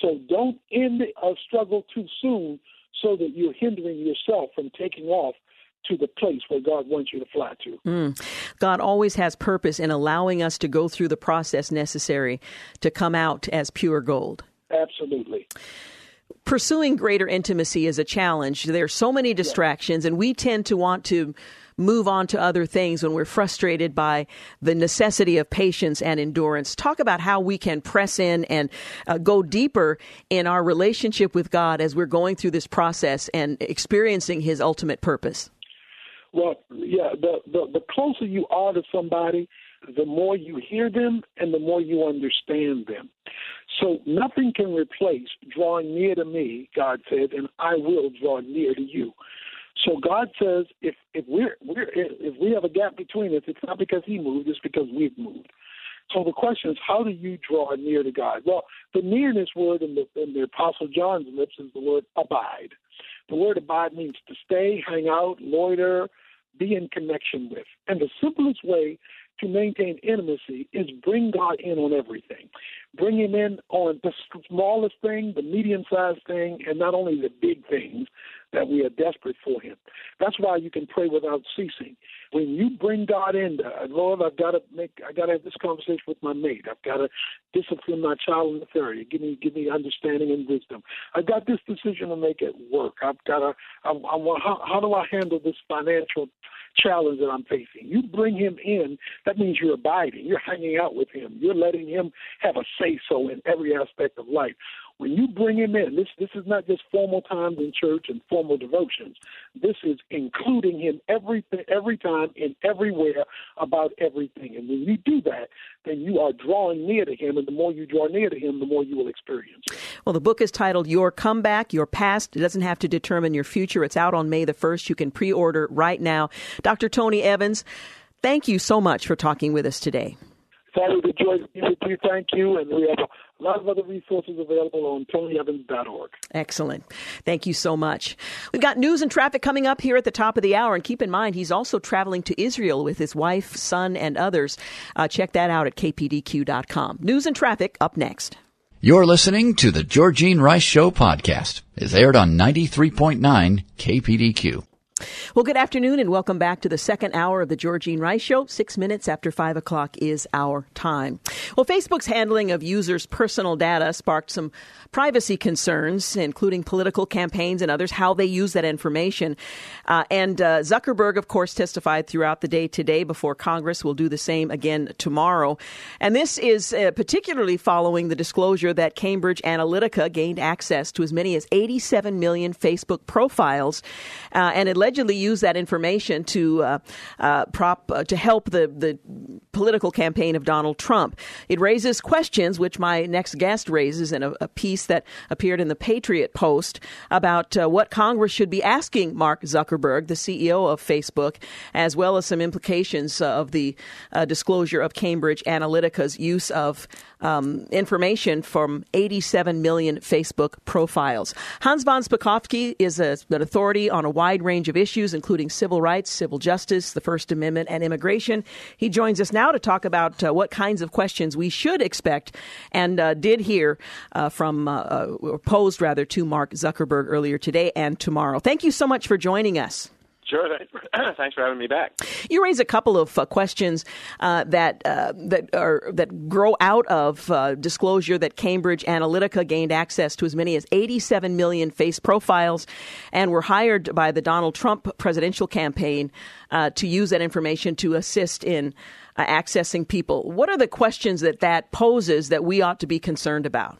So don't end a struggle too soon so that you're hindering yourself from taking off to the place where God wants you to fly to. Mm. God always has purpose in allowing us to go through the process necessary to come out as pure gold. Absolutely. Pursuing greater intimacy is a challenge. There are so many distractions, yeah. and we tend to want to move on to other things when we're frustrated by the necessity of patience and endurance. Talk about how we can press in and uh, go deeper in our relationship with God as we're going through this process and experiencing his ultimate purpose. Well, yeah, the, the, the closer you are to somebody, the more you hear them and the more you understand them. So nothing can replace drawing near to me, God said, and I will draw near to you. So God says, if if we're, we're if we have a gap between us, it's not because he moved, it's because we've moved. So the question is, how do you draw near to God? Well, the nearness word in the, in the Apostle John's lips is the word abide. The word abide means to stay, hang out, loiter, be in connection with. And the simplest way to maintain intimacy is bring God in on everything. Bring him in on the smallest thing, the medium-sized thing, and not only the big things that we are desperate for him. That's why you can pray without ceasing. When you bring God in, Lord, I've got to make, I got to have this conversation with my mate. I've got to discipline my child in the area. Give me, give me understanding and wisdom. I've got this decision to make at work. I've got to. I, I want. How, how do I handle this financial challenge that I'm facing? You bring him in. That means you're abiding. You're hanging out with him. You're letting him have a say-so in every aspect of life. When you bring him in, this this is not just formal times in church and formal devotions. This is including him every, every time and everywhere about everything. And when you do that, then you are drawing near to him. And the more you draw near to him, the more you will experience. Well, the book is titled Your Comeback, Your Past Doesn't Have to Determine Your Future. It's out on May the first. You can pre-order right now. Doctor Tony Evans, thank you so much for talking with us today. Father, the joy to be with you. Thank you. And we have a lot of other resources available on tony evans dot org. Excellent. Thank you so much. We've got news and traffic coming up here at the top of the hour. And keep in mind, he's also traveling to Israel with his wife, son, and others. Uh, check that out at k p d q dot com. News and traffic up next. You're listening to the Georgene Rice Show podcast. It's aired on ninety-three point nine K P D Q. Well, good afternoon and welcome back to the second hour of the Georgene Rice Show. Six minutes after five o'clock is our time. Well, Facebook's handling of users' personal data sparked some privacy concerns, including political campaigns and others, how they use that information. Uh, and uh, Zuckerberg, of course, testified throughout the day today before Congress. Will do the same again tomorrow. And this is uh, particularly following the disclosure that Cambridge Analytica gained access to as many as eighty-seven million Facebook profiles uh, and it allegedly use that information to uh, uh, prop uh, to help the, the political campaign of Donald Trump. It raises questions, which my next guest raises in a, a piece that appeared in the Patriot Post about uh, what Congress should be asking Mark Zuckerberg, the C E O of Facebook, as well as some implications of the uh, disclosure of Cambridge Analytica's use of um, information from eighty-seven million Facebook profiles. Hans von Spakovsky is a, an authority on a wide range of of issues, including civil rights, civil justice, the First Amendment, and immigration. He joins us now to talk about uh, what kinds of questions we should expect and uh, did hear uh, from, uh, uh, posed rather, to Mark Zuckerberg earlier today and tomorrow. Thank you so much for joining us. Sure. Thanks for having me back. You raise a couple of uh, questions uh, that uh, that are that grow out of uh, disclosure that Cambridge Analytica gained access to as many as eighty-seven million face profiles and were hired by the Donald Trump presidential campaign uh, to use that information to assist in uh, accessing people. What are the questions that that poses that we ought to be concerned about?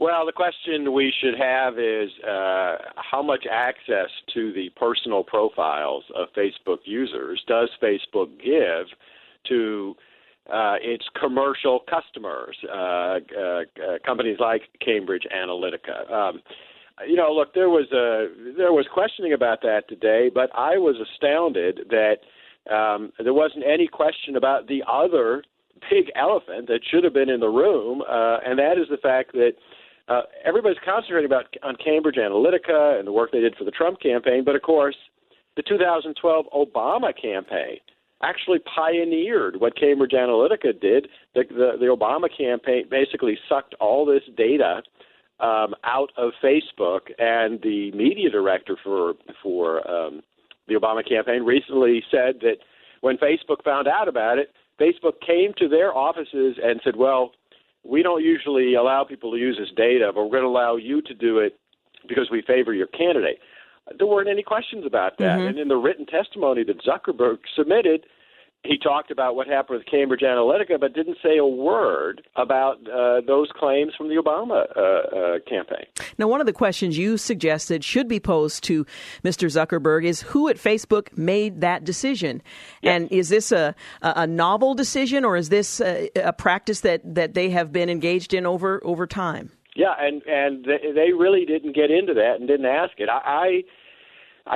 Well, the question we should have is uh, how much access to the personal profiles of Facebook users does Facebook give to uh, its commercial customers, uh, uh, uh, companies like Cambridge Analytica? Um, you know, look, there was a, there was questioning about that today, but I was astounded that um, there wasn't any question about the other big elephant that should have been in the room, uh, and that is the fact that Uh, everybody's concentrating about on Cambridge Analytica and the work they did for the Trump campaign, but of course, the two thousand twelve Obama campaign actually pioneered what Cambridge Analytica did. The, the, the Obama campaign basically sucked all this data um, out of Facebook, and the media director for for um, the Obama campaign recently said that when Facebook found out about it, Facebook came to their offices and said, "Well, we don't usually allow people to use this data, but we're going to allow you to do it because we favor your candidate." There weren't any questions about that. Mm-hmm. And in the written testimony that Zuckerberg submitted, he talked about what happened with Cambridge Analytica, but didn't say a word about uh, those claims from the Obama uh, uh, campaign. Now, one of the questions you suggested should be posed to Mister Zuckerberg is who at Facebook made that decision? Yes. And is this a, a novel decision, or is this a, a practice that, that they have been engaged in over, over time? Yeah, and, and they really didn't get into that and didn't ask it. I... I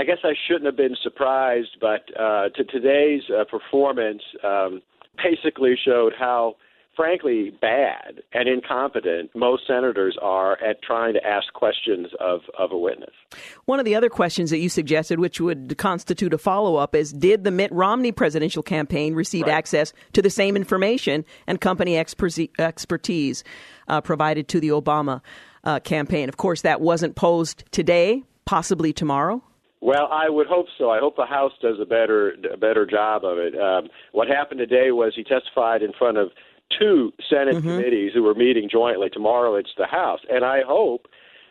I guess I shouldn't have been surprised, but uh, to today's uh, performance um, basically showed how, frankly, bad and incompetent most senators are at trying to ask questions of, of a witness. One of the other questions that you suggested, which would constitute a follow-up, is did the Mitt Romney presidential campaign receive right. access to the same information and company expertise, expertise uh, provided to the Obama uh, campaign? Of course, that wasn't posed today, possibly tomorrow. Well, I would hope so. I hope the House does a better a better job of it. Um, what happened today was he testified in front of two Senate mm-hmm. committees who were meeting jointly. Tomorrow it's the House. And I hope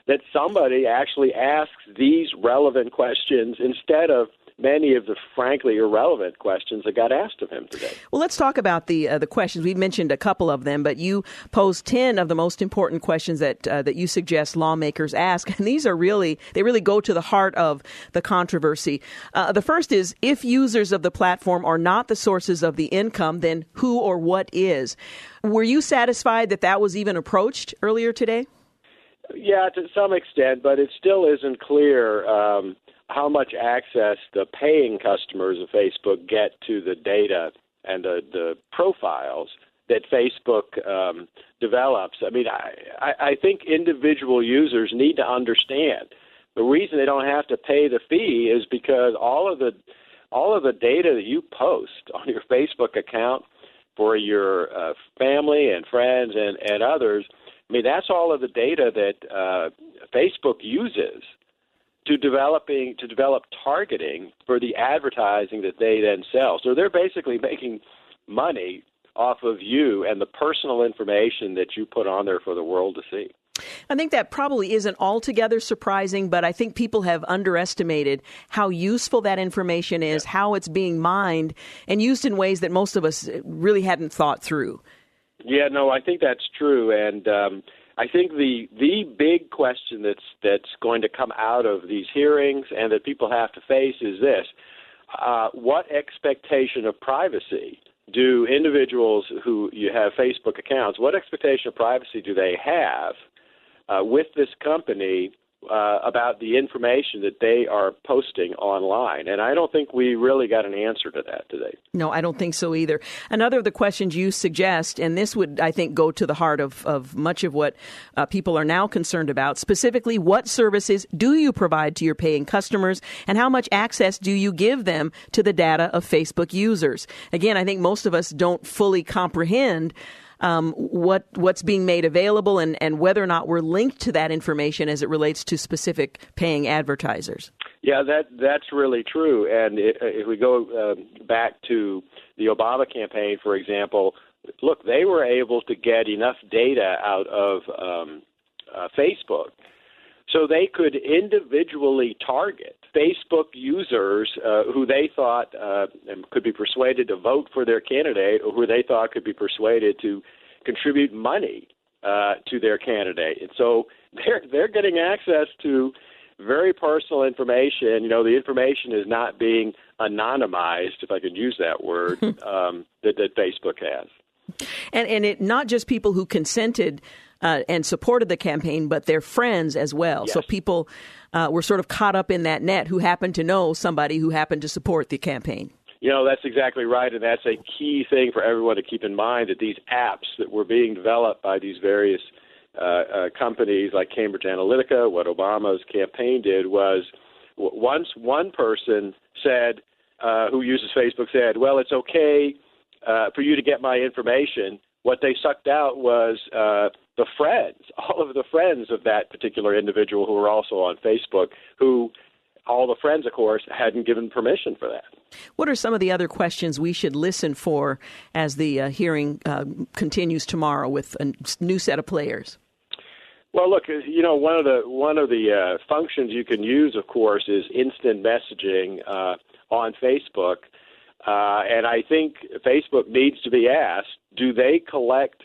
that somebody actually asks these relevant questions instead of many of the frankly irrelevant questions that got asked of him today. Well, let's talk about the uh, the questions. We've mentioned a couple of them, but you posed ten of the most important questions that uh, that you suggest lawmakers ask, and these are really they really go to the heart of the controversy. Uh, the first is if users of the platform are not the sources of the income, then who or what is? Were you satisfied that that was even approached earlier today? Yeah, to some extent, but it still isn't clear Um, how much access the paying customers of Facebook get to the data and the, the profiles that Facebook um, develops. I mean, I, I think individual users need to understand the reason they don't have to pay the fee is because all of the all of the data that you post on your Facebook account for your uh, family and friends and, and others, I mean, that's all of the data that uh, Facebook uses to developing to develop targeting for the advertising that they then sell. So they're basically making money off of you and the personal information that you put on there for the world to see. I think that probably isn't altogether surprising, but I think people have underestimated how useful that information is, yeah. how it's being mined and used in ways that most of us really hadn't thought through. Yeah, no, I think that's true. And um, I think the the big question that's that's going to come out of these hearings and that people have to face is this. Uh, what expectation of privacy do individuals who you have Facebook accounts, what expectation of privacy do they have uh, with this company uh, about the information that they are posting online. And I don't think we really got an answer to that today. No, I don't think so either. Another of the questions you suggest, and this would, I think, go to the heart of, of much of what uh, people are now concerned about, specifically what services do you provide to your paying customers and how much access do you give them to the data of Facebook users? Again, I think most of us don't fully comprehend Um, what what's being made available and, and whether or not we're linked to that information as it relates to specific paying advertisers. Yeah, that that's really true. And it, if we go uh, back to the Obama campaign, for example, look, they were able to get enough data out of um, uh, Facebook so they could individually target Facebook users uh, who they thought uh, could be persuaded to vote for their candidate or who they thought could be persuaded to contribute money uh, to their candidate. And so they're, they're getting access to very personal information. You know, the information is not being anonymized, if I could use that word, um, that, that Facebook has. And, and it not just people who consented Uh, and supported the campaign, but their friends as well. Yes. So people uh, were sort of caught up in that net who happened to know somebody who happened to support the campaign. You know, that's exactly right. And that's a key thing for everyone to keep in mind, that these apps that were being developed by these various uh, uh, companies like Cambridge Analytica, what Obama's campaign did was once one person said, uh, who uses Facebook said, well, it's okay uh, for you to get my information. What they sucked out was uh, the friends, all of the friends of that particular individual who were also on Facebook, who all the friends, of course, hadn't given permission for that. What are some of the other questions we should listen for as the uh, hearing uh, continues tomorrow with a new set of players? Well, look, you know, one of the one of the uh, functions you can use, of course, is instant messaging uh, on Facebook. Uh, and I think Facebook needs to be asked, do they collect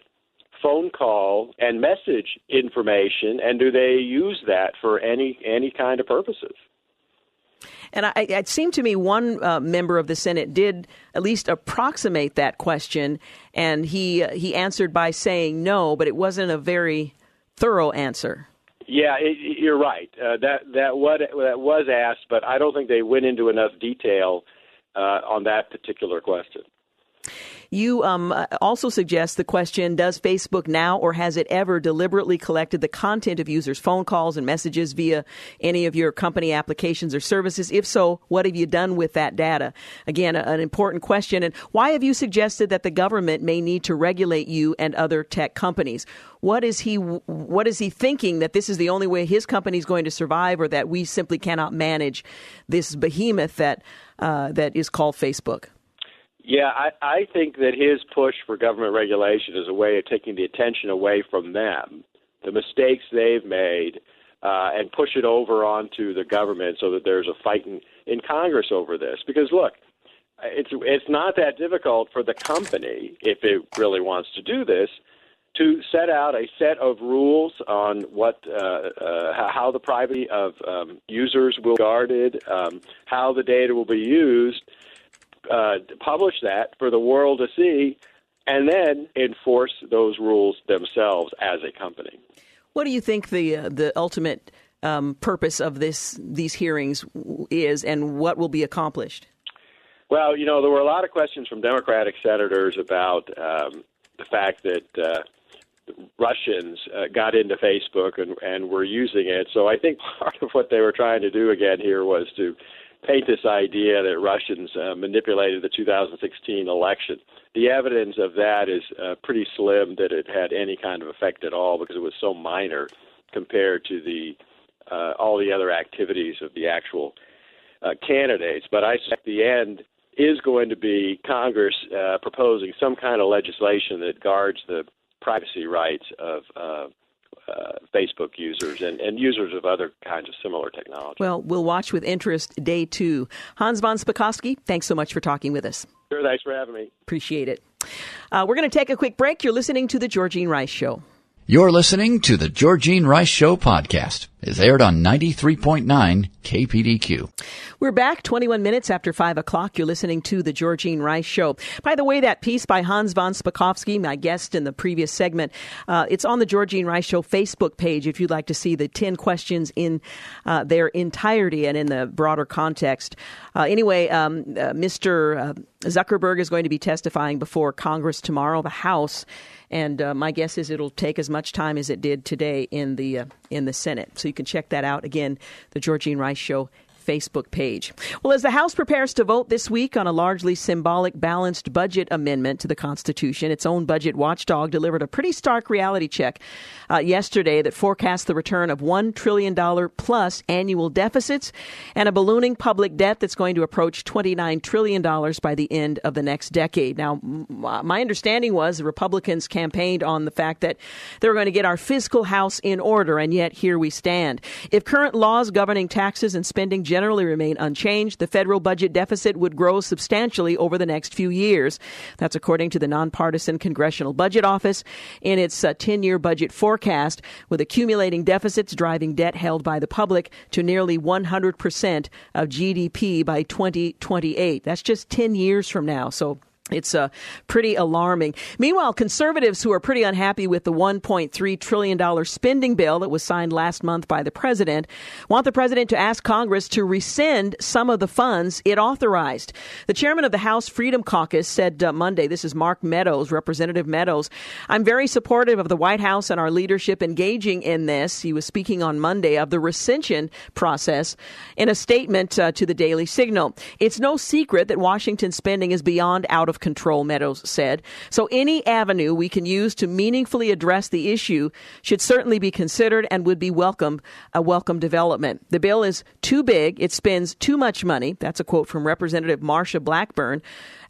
phone call and message information, and do they use that for any any kind of purposes? And I, it seemed to me one uh, member of the Senate did at least approximate that question, and he uh, he answered by saying no, but it wasn't a very thorough answer. Yeah, it, you're right. Uh, that that what that was asked, but I don't think they went into enough detail Uh, on that particular question. You um, also suggest the question, does Facebook now or has it ever deliberately collected the content of users' phone calls and messages via any of your company applications or services? If so, what have you done with that data? Again, a, an important question. And why have you suggested that the government may need to regulate you and other tech companies? What is he, what is he thinking, that this is the only way his company is going to survive, or that we simply cannot manage this behemoth that Uh, that is called Facebook? Yeah, I, I think that his push for government regulation is a way of taking the attention away from them, the mistakes they've made, uh, and push it over onto the government so that there's a fight in, in Congress over this. Because, look, it's it's not that difficult for the company, if it really wants to do this, to set out a set of rules on what, uh, uh, how the privacy of um, users will be guarded, um, how the data will be used, uh, publish that for the world to see, and then enforce those rules themselves as a company. What do you think the uh, the ultimate um, purpose of this these hearings is, and what will be accomplished? Well, you know, there were a lot of questions from Democratic senators about um, the fact that uh, Russians uh, got into Facebook and, and were using it. So I think part of what they were trying to do again here was to paint this idea that Russians uh, manipulated the two thousand sixteen election. The evidence of that is uh, pretty slim that it had any kind of effect at all, because it was so minor compared to the uh, all the other activities of the actual uh, candidates. But I think the end is going to be Congress uh, proposing some kind of legislation that guards the privacy rights of uh, uh, Facebook users and, and users of other kinds of similar technology. Well, we'll watch with interest day two. Hans von Spakovsky, thanks so much for talking with us. Sure, thanks for having me. Appreciate it. Uh, we're going to take a quick break. You're listening to The Georgene Rice Show. You're listening to The Georgene Rice Show podcast. is aired on ninety-three point nine K P D Q. We're back twenty-one minutes after five o'clock. You're listening to The Georgene Rice Show. By the way, that piece by Hans von Spakovsky, my guest in the previous segment, uh, it's on The Georgene Rice Show Facebook page if you'd like to see the ten questions in uh, their entirety and in the broader context. Uh, anyway, um, uh, Mister Uh, Zuckerberg is going to be testifying before Congress tomorrow, the House, and uh, my guess is it'll take as much time as it did today in the uh, in the Senate. So you can check that out. Again, the Georgene Rice Show Facebook page. Well, as the House prepares to vote this week on a largely symbolic balanced budget amendment to the Constitution, its own budget watchdog delivered a pretty stark reality check uh, yesterday that forecast the return of one trillion dollars plus annual deficits and a ballooning public debt that's going to approach twenty-nine trillion dollars by the end of the next decade. Now, m- my understanding was the Republicans campaigned on the fact that they were going to get our fiscal house in order, and yet here we stand. If current laws governing taxes and spending generally remain unchanged, the federal budget deficit would grow substantially over the next few years. That's according to the nonpartisan Congressional Budget Office in its uh, ten-year budget forecast, with accumulating deficits driving debt held by the public to nearly one hundred percent of G D P by twenty twenty-eight. That's just ten years from now. So it's uh, pretty alarming. Meanwhile, conservatives who are pretty unhappy with the one point three trillion dollars spending bill that was signed last month by the president want the president to ask Congress to rescind some of the funds it authorized. The chairman of the House Freedom Caucus said uh, Monday, this is Mark Meadows, Representative Meadows, "I'm very supportive of the White House and our leadership engaging in this." He was speaking on Monday of the rescission process in a statement uh, to the Daily Signal. "It's no secret that Washington spending is beyond out of control," Meadows said. "So any avenue we can use to meaningfully address the issue should certainly be considered and would be welcome, a welcome development. The bill is too big. It spends too much money." That's a quote from Representative Marsha Blackburn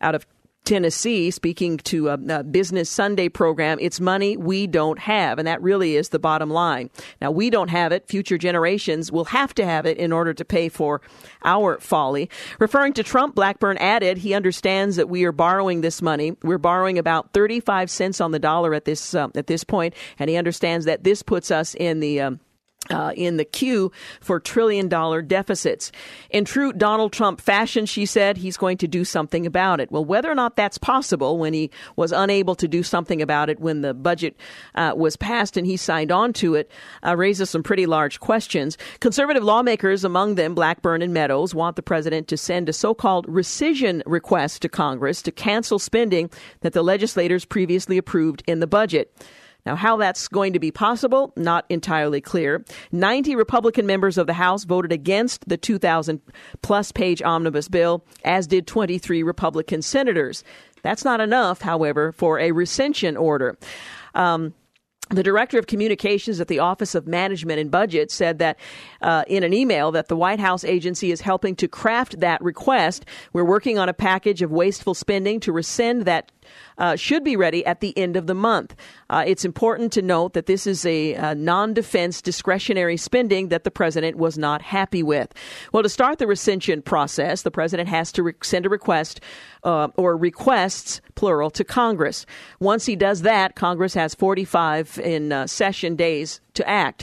out of Tennessee, speaking to a, a Business Sunday program. "It's money we don't have." And that really is the bottom line. Now, we don't have it. Future generations will have to have it in order to pay for our folly. Referring to Trump, Blackburn added he understands that we are borrowing this money. We're borrowing about thirty-five cents on the dollar at this uh, at this point. And he understands that this puts us in the um, Uh, in the queue for trillion-dollar deficits. In true Donald Trump fashion, she said, he's going to do something about it. Well, whether or not that's possible when he was unable to do something about it when the budget uh, was passed and he signed on to it uh, raises some pretty large questions. Conservative lawmakers, among them Blackburn and Meadows, want the president to send a so-called rescission request to Congress to cancel spending that the legislators previously approved in the budget. Now, how that's going to be possible, not entirely clear. ninety Republican members of the House voted against the two thousand plus page omnibus bill, as did twenty-three Republican senators. That's not enough, however, for a rescission order. Um The director of communications at the Office of Management and Budget said that uh, in an email that the White House agency is helping to craft that request. "We're working on a package of wasteful spending to rescind that uh, should be ready at the end of the month. Uh, it's important to note that this is a, a non-defense discretionary spending that the president was not happy with." Well, to start the rescission process, the president has to re- send a request uh, or requests, plural, to Congress. Once he does that, Congress has forty-five in uh, session days to act.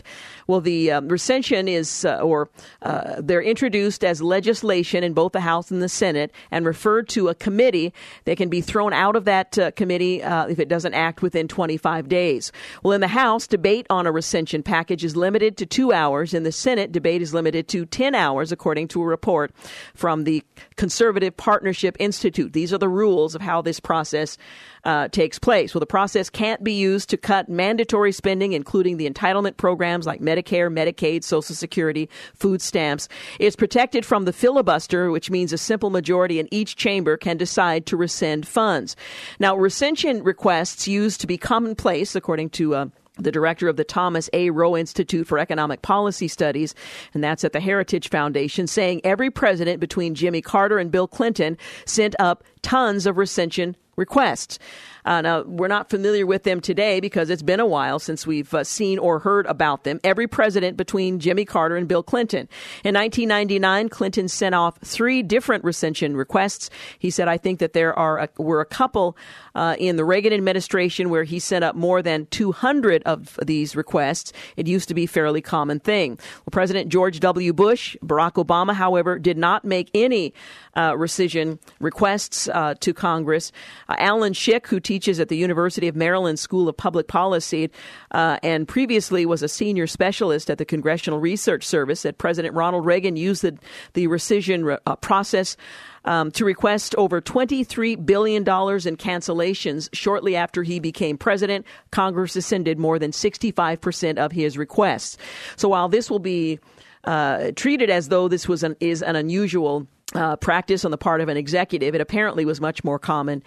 Well, the um, rescission is, uh, or uh, they're introduced as legislation in both the House and the Senate and referred to a committee. They can be thrown out of that uh, committee uh, if it doesn't act within twenty-five days. Well, in the House, debate on a rescission package is limited to two hours. In the Senate, debate is limited to ten hours, according to a report from the Conservative Partnership Institute. These are the rules of how this process uh, takes place. Well, the process can't be used to cut mandatory spending, including the entitlement programs like Medicare, Medicaid, Social Security, food stamps. It's protected from the filibuster, which means a simple majority in each chamber can decide to rescind funds. Now, rescission requests used to be commonplace, according to uh, the director of the Thomas A. Rowe Institute for Economic Policy Studies, and that's at the Heritage Foundation, saying every president between Jimmy Carter and Bill Clinton sent up tons of rescission requests. Uh, now, we're not familiar with them today because it's been a while since we've uh, seen or heard about them. Every president between Jimmy Carter and Bill Clinton. In nineteen ninety-nine, Clinton sent off three different rescission requests. He said, I think that there are a, were a couple uh, in the Reagan administration where he sent up more than two hundred of these requests. It used to be a fairly common thing. Well, President George W. Bush, Barack Obama, however, did not make any uh, rescission requests uh, to Congress. Uh, Alan Schick, who teaches at the University of Maryland School of Public Policy uh, and previously was a senior specialist at the Congressional Research Service, said President Ronald Reagan used the, the rescission uh, process Um, to request over twenty-three billion dollars in cancellations shortly after he became president. Congress rescinded more than sixty-five percent of his requests. So while this will be uh, treated as though this was an, is an unusual uh, practice on the part of an executive, it apparently was much more common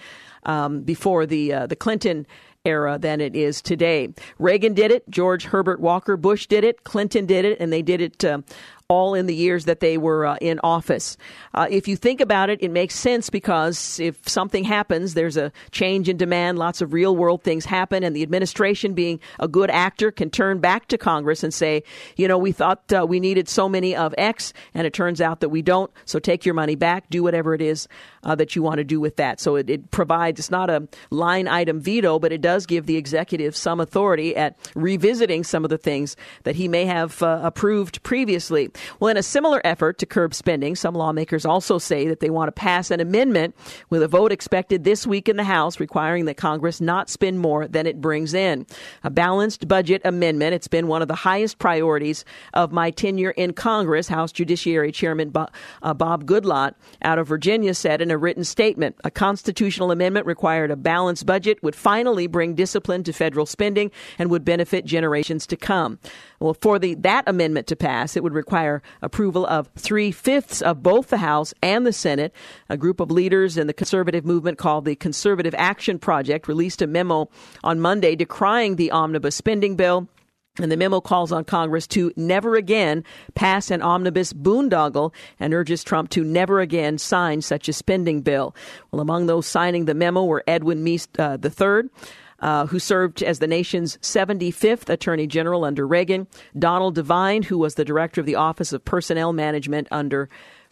um, before the uh, the Clinton era than it is today. Reagan did it. George Herbert Walker Bush did it. Clinton did it. And they did it uh, all in the years that they were uh, in office. Uh, if you think about it, it makes sense because if something happens, there's a change in demand, lots of real world things happen, and the administration, being a good actor, can turn back to Congress and say, you know, we thought uh, we needed so many of X, and it turns out that we don't, so take your money back, do whatever it is uh, that you want to do with that. So it, it provides, it's not a line item veto, but it does give the executive some authority at revisiting some of the things that he may have uh, approved previously. Well, in a similar effort to curb spending, some lawmakers also say that they want to pass an amendment with a vote expected this week in the House requiring that Congress not spend more than it brings in. A balanced budget amendment. It's been one of the highest priorities of my tenure in Congress, House Judiciary Chairman Bob, uh, Bob Goodlatte out of Virginia said in a written statement. A constitutional amendment required a balanced budget would finally bring discipline to federal spending and would benefit generations to come. Well, for the that amendment to pass, it would require approval of three-fifths of both the House and the Senate. A group of leaders in the conservative movement called the Conservative Action Project released a memo on Monday decrying the omnibus spending bill. And the memo calls on Congress to never again pass an omnibus boondoggle and urges Trump to never again sign such a spending bill. Well, among those signing the memo were Edwin Meese uh, the third, Uh, who served as the nation's seventy-fifth Attorney General under Reagan, Donald Devine, who was the director of the Office of Personnel Management under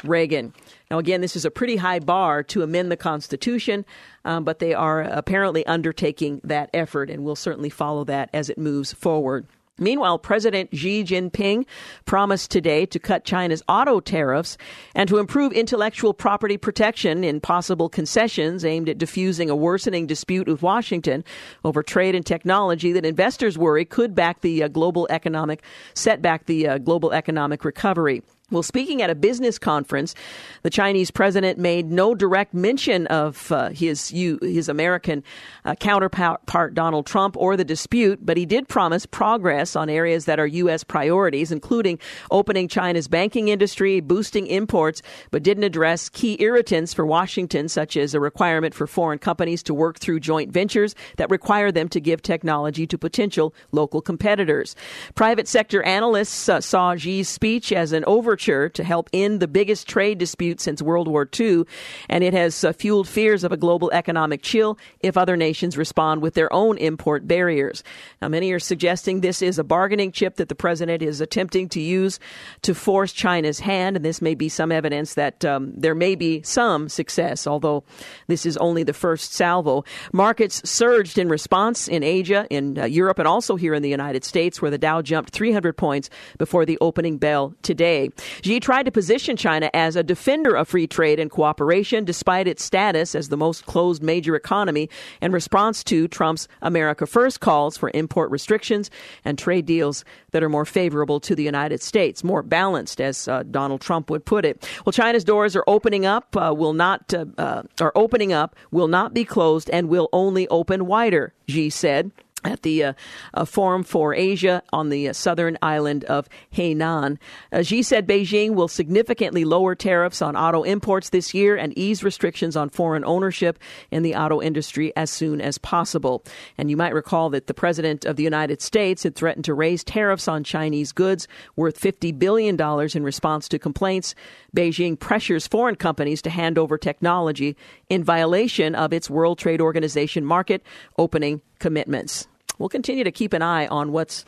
Reagan. Now, again, this is a pretty high bar to amend the Constitution, um, but they are apparently undertaking that effort, and we'll certainly follow that as it moves forward. Meanwhile, President Xi Jinping promised today to cut China's auto tariffs and to improve intellectual property protection in possible concessions aimed at diffusing a worsening dispute with Washington over trade and technology that investors worry could back the uh, global economic set back the uh, global economic recovery. Well, speaking at a business conference, the Chinese president made no direct mention of uh, his you, his American uh, counterpart Donald Trump or the dispute, but he did promise progress on areas that are U S priorities, including opening China's banking industry, boosting imports, but didn't address key irritants for Washington, such as a requirement for foreign companies to work through joint ventures that require them to give technology to potential local competitors. Private sector analysts uh, saw Xi's speech as an over to help end the biggest trade dispute since World War Two, and it has uh, fueled fears of a global economic chill if other nations respond with their own import barriers. Now, many are suggesting this is a bargaining chip that the president is attempting to use to force China's hand, and this may be some evidence that um, there may be some success, although this is only the first salvo. Markets surged in response in Asia, in uh, Europe, and also here in the United States, where the Dow jumped three hundred points before the opening bell today. Xi tried to position China as a defender of free trade and cooperation, despite its status as the most closed major economy, in response to Trump's America First calls for import restrictions and trade deals that are more favorable to the United States, more balanced, as uh, Donald Trump would put it. Well, China's doors are opening up, uh, will not uh, uh, are opening up, will not be closed, and will only open wider, Xi said. at the uh, uh, Forum for Asia on the southern island of Hainan. Uh, Xi said Beijing will significantly lower tariffs on auto imports this year and ease restrictions on foreign ownership in the auto industry as soon as possible. And you might recall that the president of the United States had threatened to raise tariffs on Chinese goods worth fifty billion dollars in response to complaints. Beijing pressures foreign companies to hand over technology in violation of its World Trade Organization market opening commitments. We'll continue to keep an eye on what's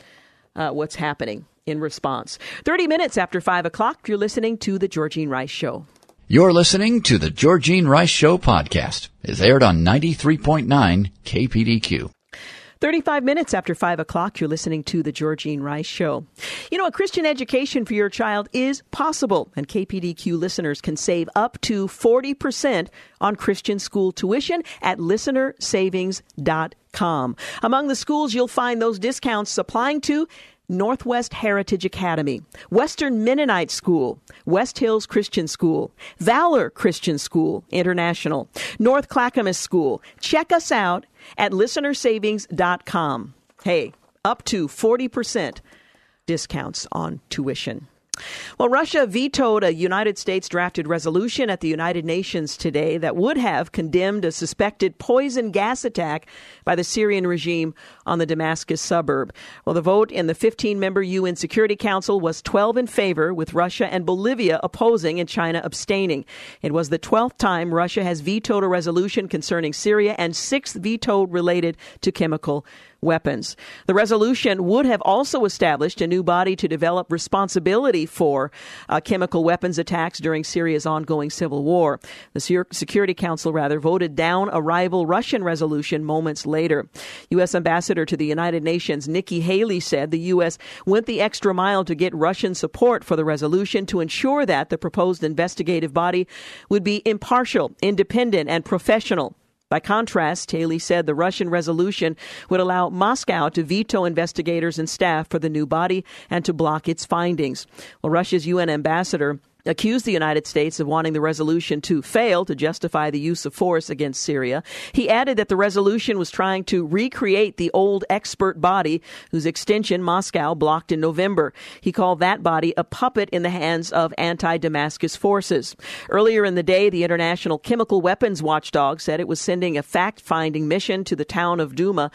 uh, what's happening in response. thirty minutes after five o'clock, you're listening to The Georgene Rice Show. You're listening to The Georgene Rice Show podcast. It's aired on ninety-three point nine K P D Q. thirty-five minutes after five o'clock, you're listening to The Georgene Rice Show. You know, a Christian education for your child is possible, and K P D Q listeners can save up to forty percent on Christian school tuition at listener savings dot com. Among the schools you'll find those discounts applying to: Northwest Heritage Academy, Western Mennonite School, West Hills Christian School, Valor Christian School International, North Clackamas School. Check us out at listener savings dot com. Hey, up to forty percent discounts on tuition. Well, Russia vetoed a United States-drafted resolution at the United Nations today that would have condemned a suspected poison gas attack by the Syrian regime on the Damascus suburb. Well, the vote in the fifteen-member U N Security Council was twelve in favor, with Russia and Bolivia opposing and China abstaining. It was the twelfth time Russia has vetoed a resolution concerning Syria and sixth vetoed related to chemical weapons. The resolution would have also established a new body to develop responsibility for uh, chemical weapons attacks during Syria's ongoing civil war. The Syr- Security Council, rather, voted down a rival Russian resolution moments later. U S. Ambassador to the United Nations Nikki Haley said the U S went the extra mile to get Russian support for the resolution to ensure that the proposed investigative body would be impartial, independent, and professional. By contrast, Haley said the Russian resolution would allow Moscow to veto investigators and staff for the new body and to block its findings. Well, Russia's U N ambassador accused the United States of wanting the resolution to fail to justify the use of force against Syria. He added that the resolution was trying to recreate the old expert body whose extension Moscow blocked in November. He called that body a puppet in the hands of anti-Damascus forces. Earlier in the day, the International Chemical Weapons Watchdog said it was sending a fact-finding mission to the town of Douma,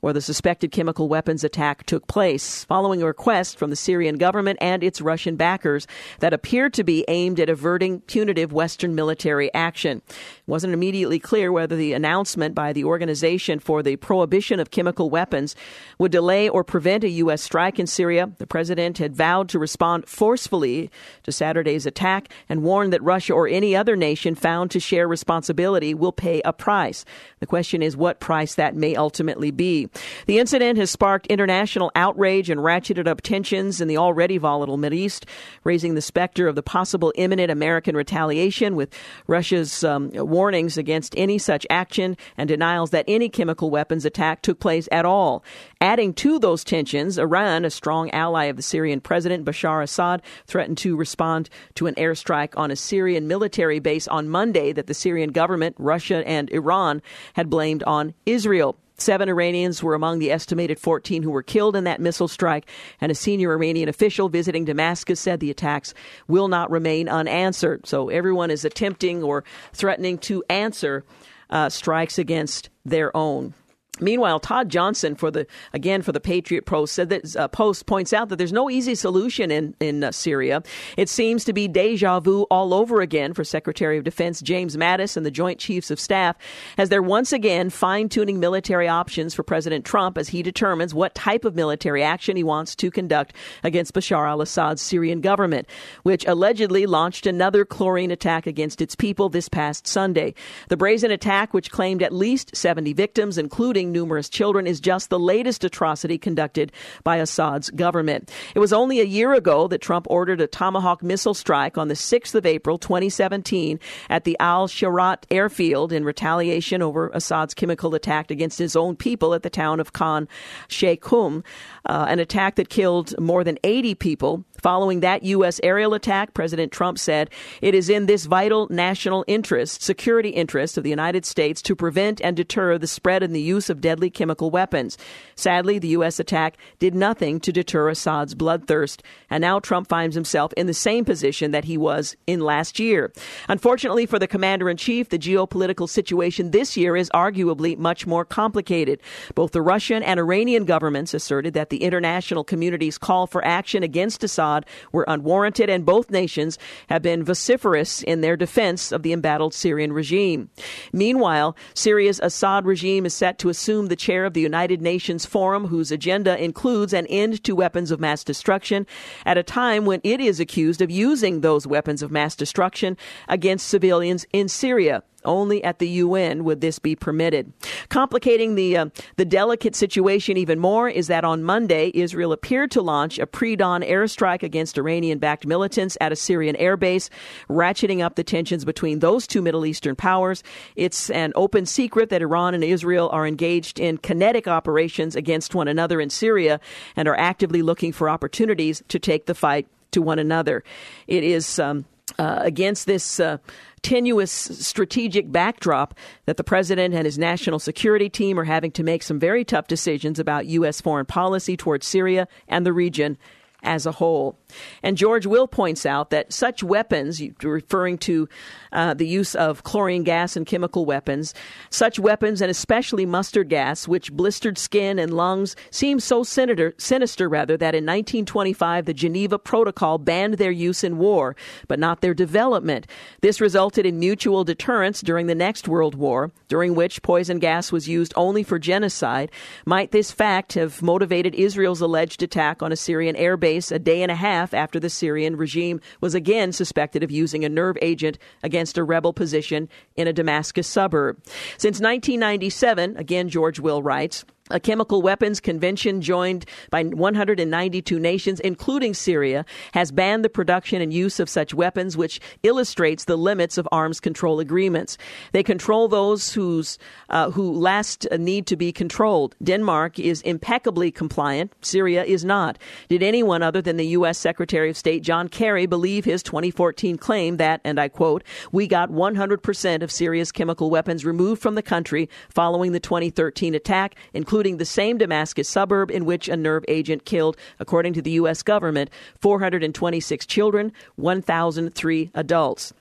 where the suspected chemical weapons attack took place, following a request from the Syrian government and its Russian backers that appeared to be aimed at averting punitive Western military action. It wasn't immediately clear whether the announcement by the Organization for the Prohibition of Chemical Weapons would delay or prevent a U S strike in Syria. The president had vowed to respond forcefully to Saturday's attack and warned that Russia or any other nation found to share responsibility will pay a price. The question is what price that may ultimately be. The incident has sparked international outrage and ratcheted up tensions in the already volatile Mideast, raising the specter of the possible imminent American retaliation, with Russia's um, warnings against any such action and denials that any chemical weapons attack took place at all. Adding to those tensions, Iran, a strong ally of the Syrian president Bashar Assad, threatened to respond to an airstrike on a Syrian military base on Monday that the Syrian government, Russia, and Iran had blamed on Israel. Seven Iranians were among the estimated fourteen who were killed in that missile strike, and a senior Iranian official visiting Damascus said the attacks will not remain unanswered. So everyone is attempting or threatening to answer uh, strikes against their own. Meanwhile, Todd Johnson, for the again for the Patriot Post, said that uh, Post points out that there's no easy solution in in uh, Syria. It seems to be deja vu all over again for Secretary of Defense James Mattis and the Joint Chiefs of Staff, as they're once again fine-tuning military options for President Trump as he determines what type of military action he wants to conduct against Bashar al-Assad's Syrian government, which allegedly launched another chlorine attack against its people this past Sunday. The brazen attack, which claimed at least seventy victims, including numerous children, is just the latest atrocity conducted by Assad's government. It was only a year ago that Trump ordered a Tomahawk missile strike on the sixth of April, twenty seventeen, at the Al-Sharat airfield in retaliation over Assad's chemical attack against his own people at the town of Khan Sheikhum, uh, an attack that killed more than eighty people. Following that U S aerial attack, President Trump said, "It is in this vital national interest, security interest of the United States to prevent and deter the spread and the use of of deadly chemical weapons. Sadly, the U S attack did nothing to deter Assad's bloodthirst, and now Trump finds himself in the same position that he was in last year. Unfortunately for the commander-in-chief, the geopolitical situation this year is arguably much more complicated. Both the Russian and Iranian governments asserted that the international community's call for action against Assad were unwarranted, and both nations have been vociferous in their defense of the embattled Syrian regime. Meanwhile, Syria's Assad regime is set to assume the chair of the United Nations Forum, whose agenda includes an end to weapons of mass destruction, at a time when it is accused of using those weapons of mass destruction against civilians in Syria. Only at the U N would this be permitted. Complicating the uh, the delicate situation even more is that on Monday, Israel appeared to launch a pre-dawn airstrike against Iranian-backed militants at a Syrian airbase, ratcheting up the tensions between those two Middle Eastern powers. It's an open secret that Iran and Israel are engaged in kinetic operations against one another in Syria and are actively looking for opportunities to take the fight to one another. It is um, uh, against this... Uh, tenuous strategic backdrop that the president and his national security team are having to make some very tough decisions about U S foreign policy towards Syria and the region as a whole. And George Will points out that such weapons, referring to uh, the use of chlorine gas and chemical weapons, such weapons and especially mustard gas, which blistered skin and lungs, seem so sinister, sinister rather, that in nineteen twenty-five, the Geneva Protocol banned their use in war, but not their development. This resulted in mutual deterrence during the next World War, during which poison gas was used only for genocide. Might this fact have motivated Israel's alleged attack on a Syrian airbase a day and a half after the Syrian regime was again suspected of using a nerve agent against a rebel position in a Damascus suburb? Since nineteen ninety-seven, again, George Will writes, a chemical weapons convention joined by one hundred ninety-two nations, including Syria, has banned the production and use of such weapons, which illustrates the limits of arms control agreements. They control those whose, uh, who last need to be controlled. Denmark is impeccably compliant. Syria is not. Did anyone other than the U S. Secretary of State John Kerry believe his twenty fourteen claim that, and I quote, we got one hundred percent of Syria's chemical weapons removed from the country following the twenty thirteen attack, including including the same Damascus suburb in which a nerve agent killed, according to the U S government, four hundred twenty-six children, one thousand three adults.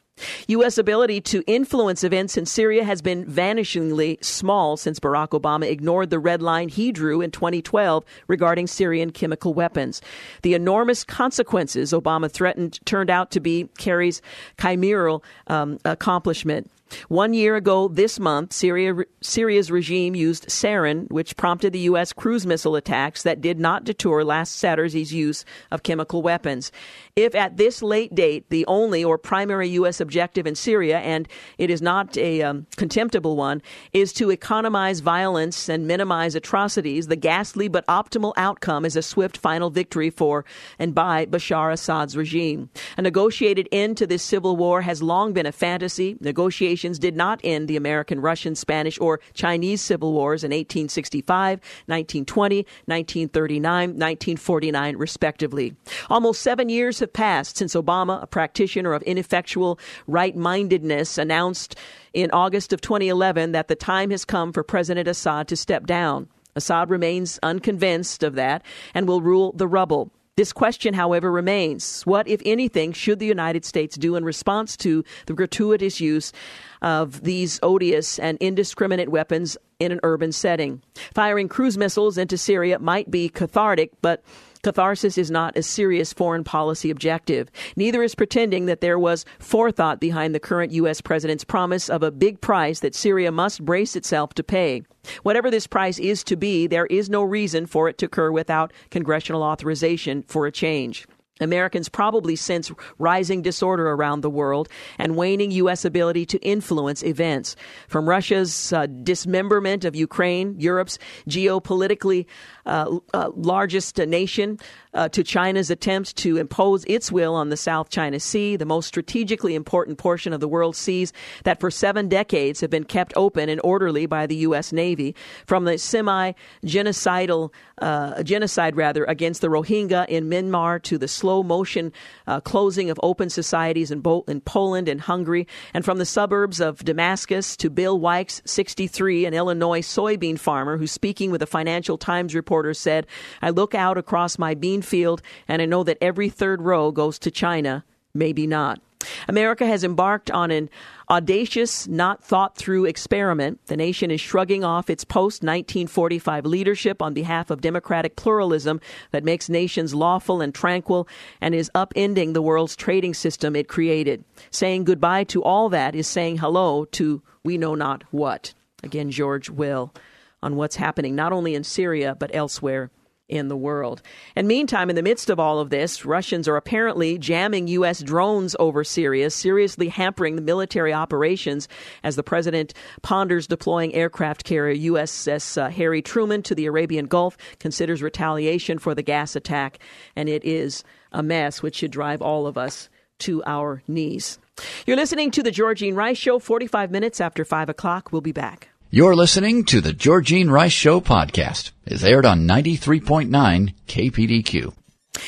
U S ability to influence events in Syria has been vanishingly small since Barack Obama ignored the red line he drew in twenty twelve regarding Syrian chemical weapons. The enormous consequences Obama threatened turned out to be Kerry's chimeral um, accomplishment. One year ago this month, Syria, Syria's regime used sarin, which prompted the U S cruise missile attacks that did not deter last Saturday's use of chemical weapons. If at this late date, the only or primary U S objective in Syria, and it is not a um, contemptible one, is to economize violence and minimize atrocities, the ghastly but optimal outcome is a swift final victory for and by Bashar Assad's regime. A negotiated end to this civil war has long been a fantasy. Negotiations did not end the American, Russian, Spanish, or Chinese civil wars in eighteen sixty-five, nineteen twenty, nineteen thirty-nine, nineteen forty-nine, respectively. Almost seven years have passed since Obama, a practitioner of ineffectual right-mindedness, announced in August of twenty eleven that the time has come for President Assad to step down. Assad remains unconvinced of that and will rule the rubble. This question, however, remains. What, if anything, should the United States do in response to the gratuitous use of these odious and indiscriminate weapons in an urban setting? Firing cruise missiles into Syria might be cathartic, but catharsis is not a serious foreign policy objective. Neither is pretending that there was forethought behind the current U S president's promise of a big price that Syria must brace itself to pay. Whatever this price is to be, there is no reason for it to occur without congressional authorization for a change. Americans probably sense rising disorder around the world and waning U S ability to influence events. From Russia's uh, dismemberment of Ukraine, Europe's geopolitically uh, uh, largest nation, uh, to China's attempt to impose its will on the South China Sea, the most strategically important portion of the world's seas that for seven decades have been kept open and orderly by the U S. Navy. From the semi-genocidal, uh, genocide rather, against the Rohingya in Myanmar to the slow motion uh, closing of open societies in, Bo- in Poland and Hungary, and from the suburbs of Damascus to Bill Wykes, sixty-three, an Illinois soybean farmer who, speaking with a Financial Times reporter, said, "I look out across my bean field and I know that every third row goes to China. Maybe not." America has embarked on an audacious, not thought-through experiment. The nation is shrugging off its post-nineteen forty-five leadership on behalf of democratic pluralism that makes nations lawful and tranquil and is upending the world's trading system it created. Saying goodbye to all that is saying hello to we know not what. Again, George Will on what's happening not only in Syria but elsewhere in the world. And meantime, in the midst of all of this, Russians are apparently jamming U S drones over Syria, seriously hampering the military operations as the president ponders deploying aircraft carrier U S S uh, Harry Truman to the Arabian Gulf, considers retaliation for the gas attack, and it is a mess which should drive all of us to our knees. You're listening to The Georgene Rice Show, forty-five minutes after five o'clock. We'll be back. You're listening to the Georgene Rice Show podcast. It's aired on ninety-three point nine K P D Q.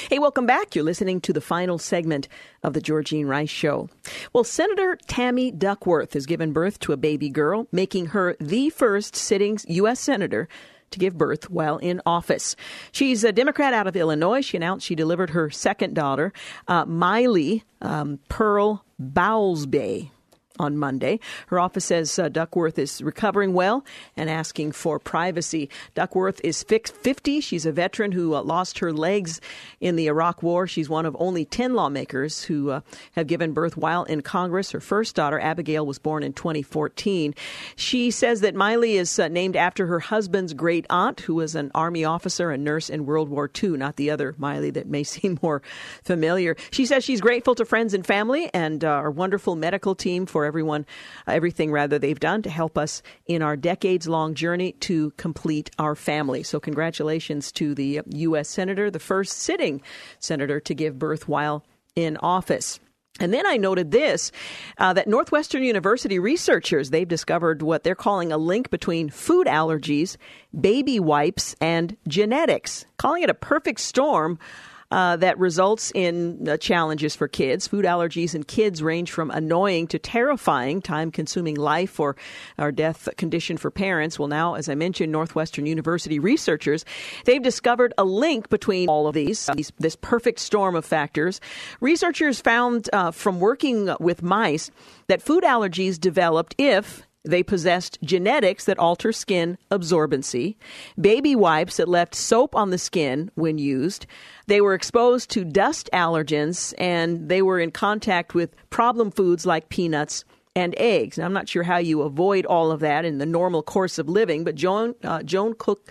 Hey, welcome back. You're listening to the final segment of the Georgene Rice Show. Well, Senator Tammy Duckworth has given birth to a baby girl, making her the first sitting U S senator to give birth while in office. She's a Democrat out of Illinois. She announced she delivered her second daughter, uh, Miley um, Pearl Bowlesby, on Monday. Her office says uh, Duckworth is recovering well and asking for privacy. Duckworth is fifty. She's a veteran who uh, lost her legs in the Iraq War. She's one of only ten lawmakers who uh, have given birth while in Congress. Her first daughter, Abigail, was born in twenty fourteen. She says that Miley is uh, named after her husband's great aunt, who was an Army officer and nurse in World War Two, not the other Miley that may seem more familiar. She says she's grateful to friends and family and uh, our wonderful medical team for everyone, everything rather they've done to help us in our decades-long journey to complete our family. So congratulations to the U S senator, the first sitting senator to give birth while in office. And then I noted this, uh, that Northwestern University researchers, they've discovered what they're calling a link between food allergies, baby wipes, and genetics, calling it a perfect storm Uh, that results in uh, challenges for kids. Food allergies in kids range from annoying to terrifying, time-consuming life or, or death condition for parents. Well, now, as I mentioned, Northwestern University researchers, they've discovered a link between all of these, uh, these this perfect storm of factors. Researchers found uh, from working with mice that food allergies developed if they possessed genetics that alter skin absorbency, baby wipes that left soap on the skin when used. They were exposed to dust allergens, and they were in contact with problem foods like peanuts and eggs. Now, I'm not sure how you avoid all of that in the normal course of living, but Joan, uh, Joan Cook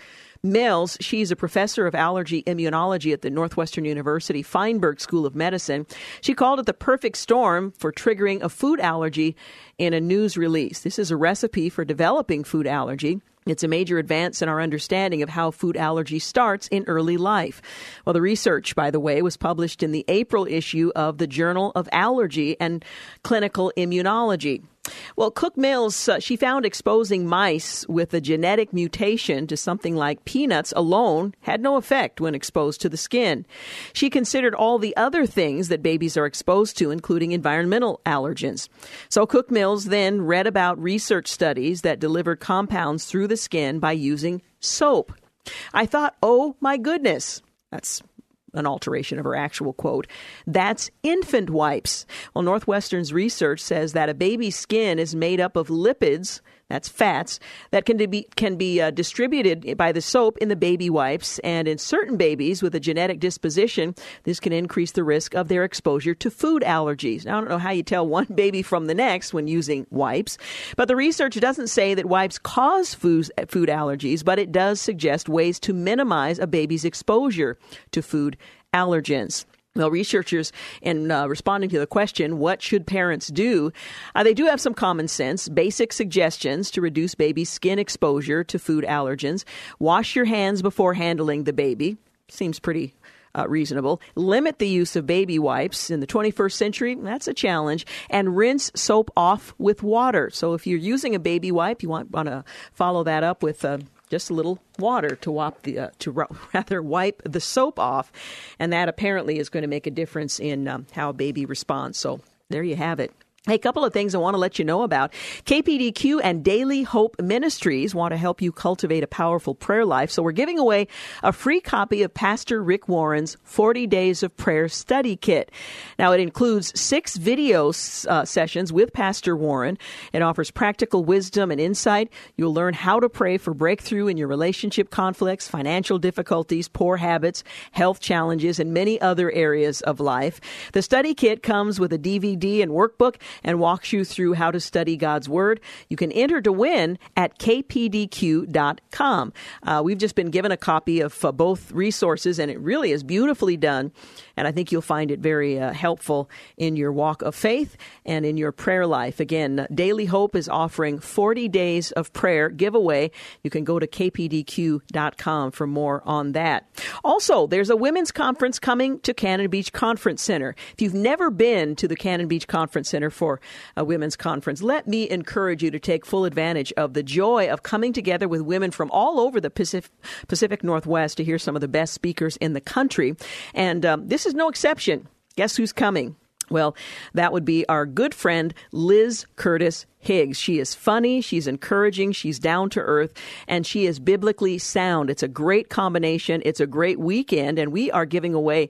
Mills, she's a professor of allergy immunology at the Northwestern University Feinberg School of Medicine. She called it the perfect storm for triggering a food allergy in a news release. This is a recipe for developing food allergy. It's a major advance in our understanding of how food allergy starts in early life. Well, the research, by the way, was published in the April issue of the Journal of Allergy and Clinical Immunology. Well, Cook Mills, uh, she found exposing mice with a genetic mutation to something like peanuts alone had no effect when exposed to the skin. She considered all the other things that babies are exposed to, including environmental allergens. So Cook Mills then read about research studies that delivered compounds through the skin by using soap. I thought, oh, my goodness, that's an alteration of her actual quote. That's infant wipes. Well, Northwestern's research says that a baby's skin is made up of lipids, that's fats, that can be can be uh, distributed by the soap in the baby wipes. And in certain babies with a genetic disposition, this can increase the risk of their exposure to food allergies. Now, I don't know how you tell one baby from the next when using wipes, but the research doesn't say that wipes cause food, food allergies, but it does suggest ways to minimize a baby's exposure to food allergens. Well, researchers, in uh, responding to the question, what should parents do, uh, they do have some common sense, basic suggestions to reduce baby's skin exposure to food allergens. Wash your hands before handling the baby. Seems pretty uh, reasonable. Limit the use of baby wipes in the twenty-first century. That's a challenge. And rinse soap off with water. So if you're using a baby wipe, you want, want to follow that up with a just a little water to, wop the, uh, to ra- rather wipe the soap off. And that apparently is going to make a difference in um, how a baby responds. So there you have it. Hey, a couple of things I want to let you know about. K P D Q and Daily Hope Ministries want to help you cultivate a powerful prayer life. So we're giving away a free copy of Pastor Rick Warren's forty days of Prayer Study Kit. Now, it includes six video uh, sessions with Pastor Warren. It offers practical wisdom and insight. You'll learn how to pray for breakthrough in your relationship conflicts, financial difficulties, poor habits, health challenges, and many other areas of life. The study kit comes with a D V D and workbook and walks you through how to study God's Word. You can enter to win at k p d q dot com. Uh, we've just been given a copy of uh, both resources, and it really is beautifully done. And I think you'll find it very uh, helpful in your walk of faith and in your prayer life. Again, Daily Hope is offering forty days of prayer giveaway. You can go to k p d q dot com for more on that. Also, there's a women's conference coming to Cannon Beach Conference Center. If you've never been to the Cannon Beach Conference Center for for a women's conference, let me encourage you to take full advantage of the joy of coming together with women from all over the Pacific, Pacific Northwest to hear some of the best speakers in the country. And um, this is no exception. Guess who's coming? Well, that would be our good friend, Liz Curtis Higgs. She is funny, she's encouraging, she's down to earth, and she is biblically sound. It's a great combination. It's a great weekend, and we are giving away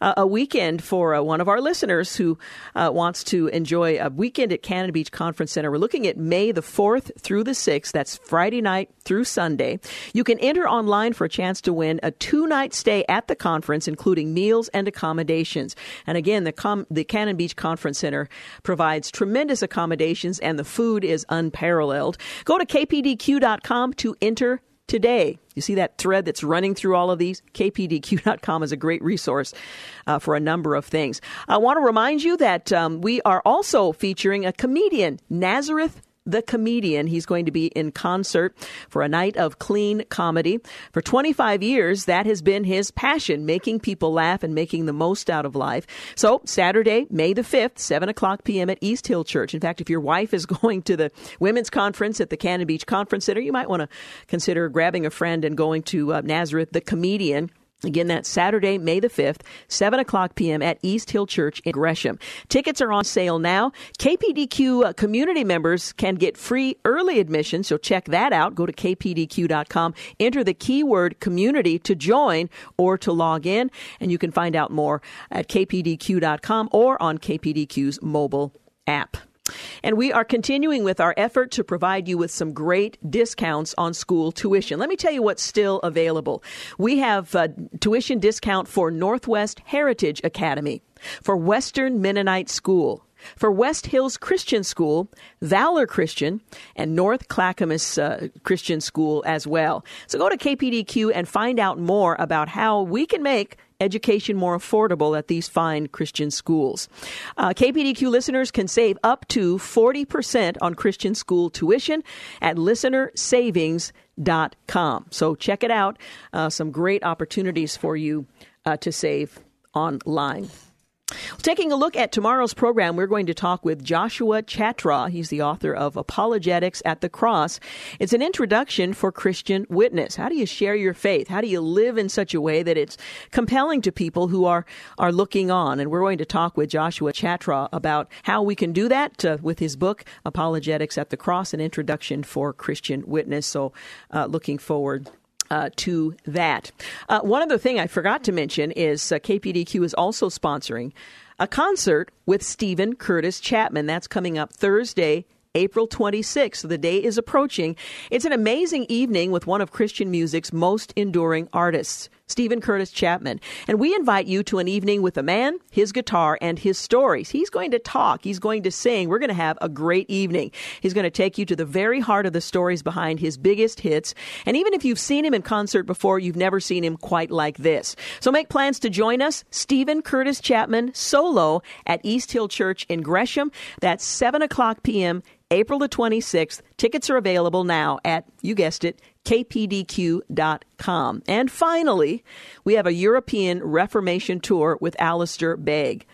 uh, a weekend for uh, one of our listeners who uh, wants to enjoy a weekend at Cannon Beach Conference Center. We're looking at May the fourth through the sixth. That's Friday night through Sunday. You can enter online for a chance to win a two-night stay at the conference, including meals and accommodations. And again, the, com- the Cannon Beach Conference Center provides tremendous accommodations, and the food is unparalleled. Go to k p d q dot com to enter today. You see that thread that's running through all of these? k p d q dot com is a great resource uh, for a number of things. I want to remind you that um, we are also featuring a comedian, Nazareth the comedian. He's going to be in concert for a night of clean comedy. For twenty-five years, that has been his passion, making people laugh and making the most out of life. So Saturday, May the fifth, seven o'clock p.m. at East Hill Church. In fact, if your wife is going to the women's conference at the Cannon Beach Conference Center, you might want to consider grabbing a friend and going to uh, Nazareth the comedian. Again, that's Saturday, May the fifth, seven o'clock p.m. at East Hill Church in Gresham. Tickets are on sale now. K P D Q community members can get free early admission, so check that out. Go to k p d q dot com. Enter the keyword community to join or to log in, and you can find out more at k p d q dot com or on K P D Q's mobile app. And we are continuing with our effort to provide you with some great discounts on school tuition. Let me tell you what's still available. We have a tuition discount for Northwest Heritage Academy, for Western Mennonite School, for West Hills Christian School, Valor Christian, and North Clackamas uh, Christian School as well. So go to K P D Q and find out more about how we can make education more affordable at these fine Christian schools. Uh, K P D Q listeners can save up to forty percent on Christian school tuition at listener savings dot com. So check it out. Uh, some great opportunities for you uh, to save online. Taking a look at tomorrow's program, we're going to talk with Joshua Chatra. He's the author of Apologetics at the Cross. It's an introduction for Christian witness. How do you share your faith? How do you live in such a way that it's compelling to people who are, are looking on? And we're going to talk with Joshua Chatra about how we can do that uh, with his book, Apologetics at the Cross, an introduction for Christian witness. So uh, looking forward Uh, to that. Uh, one other thing I forgot to mention is uh, K P D Q is also sponsoring a concert with Stephen Curtis Chapman. That's coming up Thursday, April twenty-sixth. So the day is approaching. It's an amazing evening with one of Christian music's most enduring artists, Stephen Curtis Chapman. And we invite you to an evening with a man, his guitar, and his stories. He's going to talk. He's going to sing. We're going to have a great evening. He's going to take you to the very heart of the stories behind his biggest hits. And even if you've seen him in concert before, you've never seen him quite like this. So make plans to join us. Stephen Curtis Chapman solo at East Hill Church in Gresham. That's seven o'clock p.m., April the twenty-sixth. Tickets are available now at, you guessed it, k p d q dot com. And finally, we have a European Reformation tour with Alistair Begg.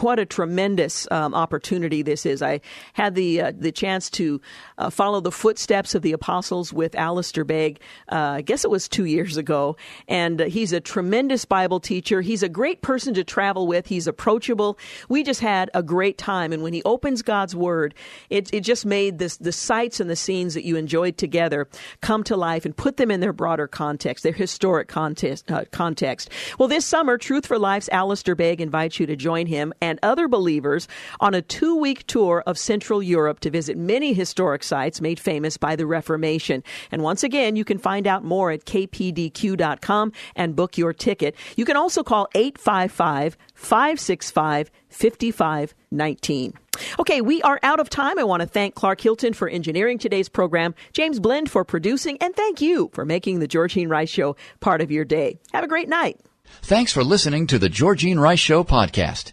what a tremendous um, opportunity this is. I had the uh, the chance to uh, follow the footsteps of the apostles with Alistair Begg, uh, I guess it was two years ago, and uh, he's a tremendous Bible teacher. He's a great person to travel with. He's approachable. We just had a great time, and when he opens God's Word, it, it just made this, the sights and the scenes that you enjoyed together come to life and put them in their broader context, their historic context. Uh, context. Well, this summer, Truth for Life's Alistair Begg invites you to join him and other believers on a two-week tour of Central Europe to visit many historic sites made famous by the Reformation. And once again, you can find out more at k p d q dot com and book your ticket. You can also call eight five five, five six five, five five one nine. Okay, we are out of time. I want to thank Clark Hilton for engineering today's program, James Blend for producing, and thank you for making the Georgene Rice Show part of your day. Have a great night. Thanks for listening to the Georgene Rice Show podcast.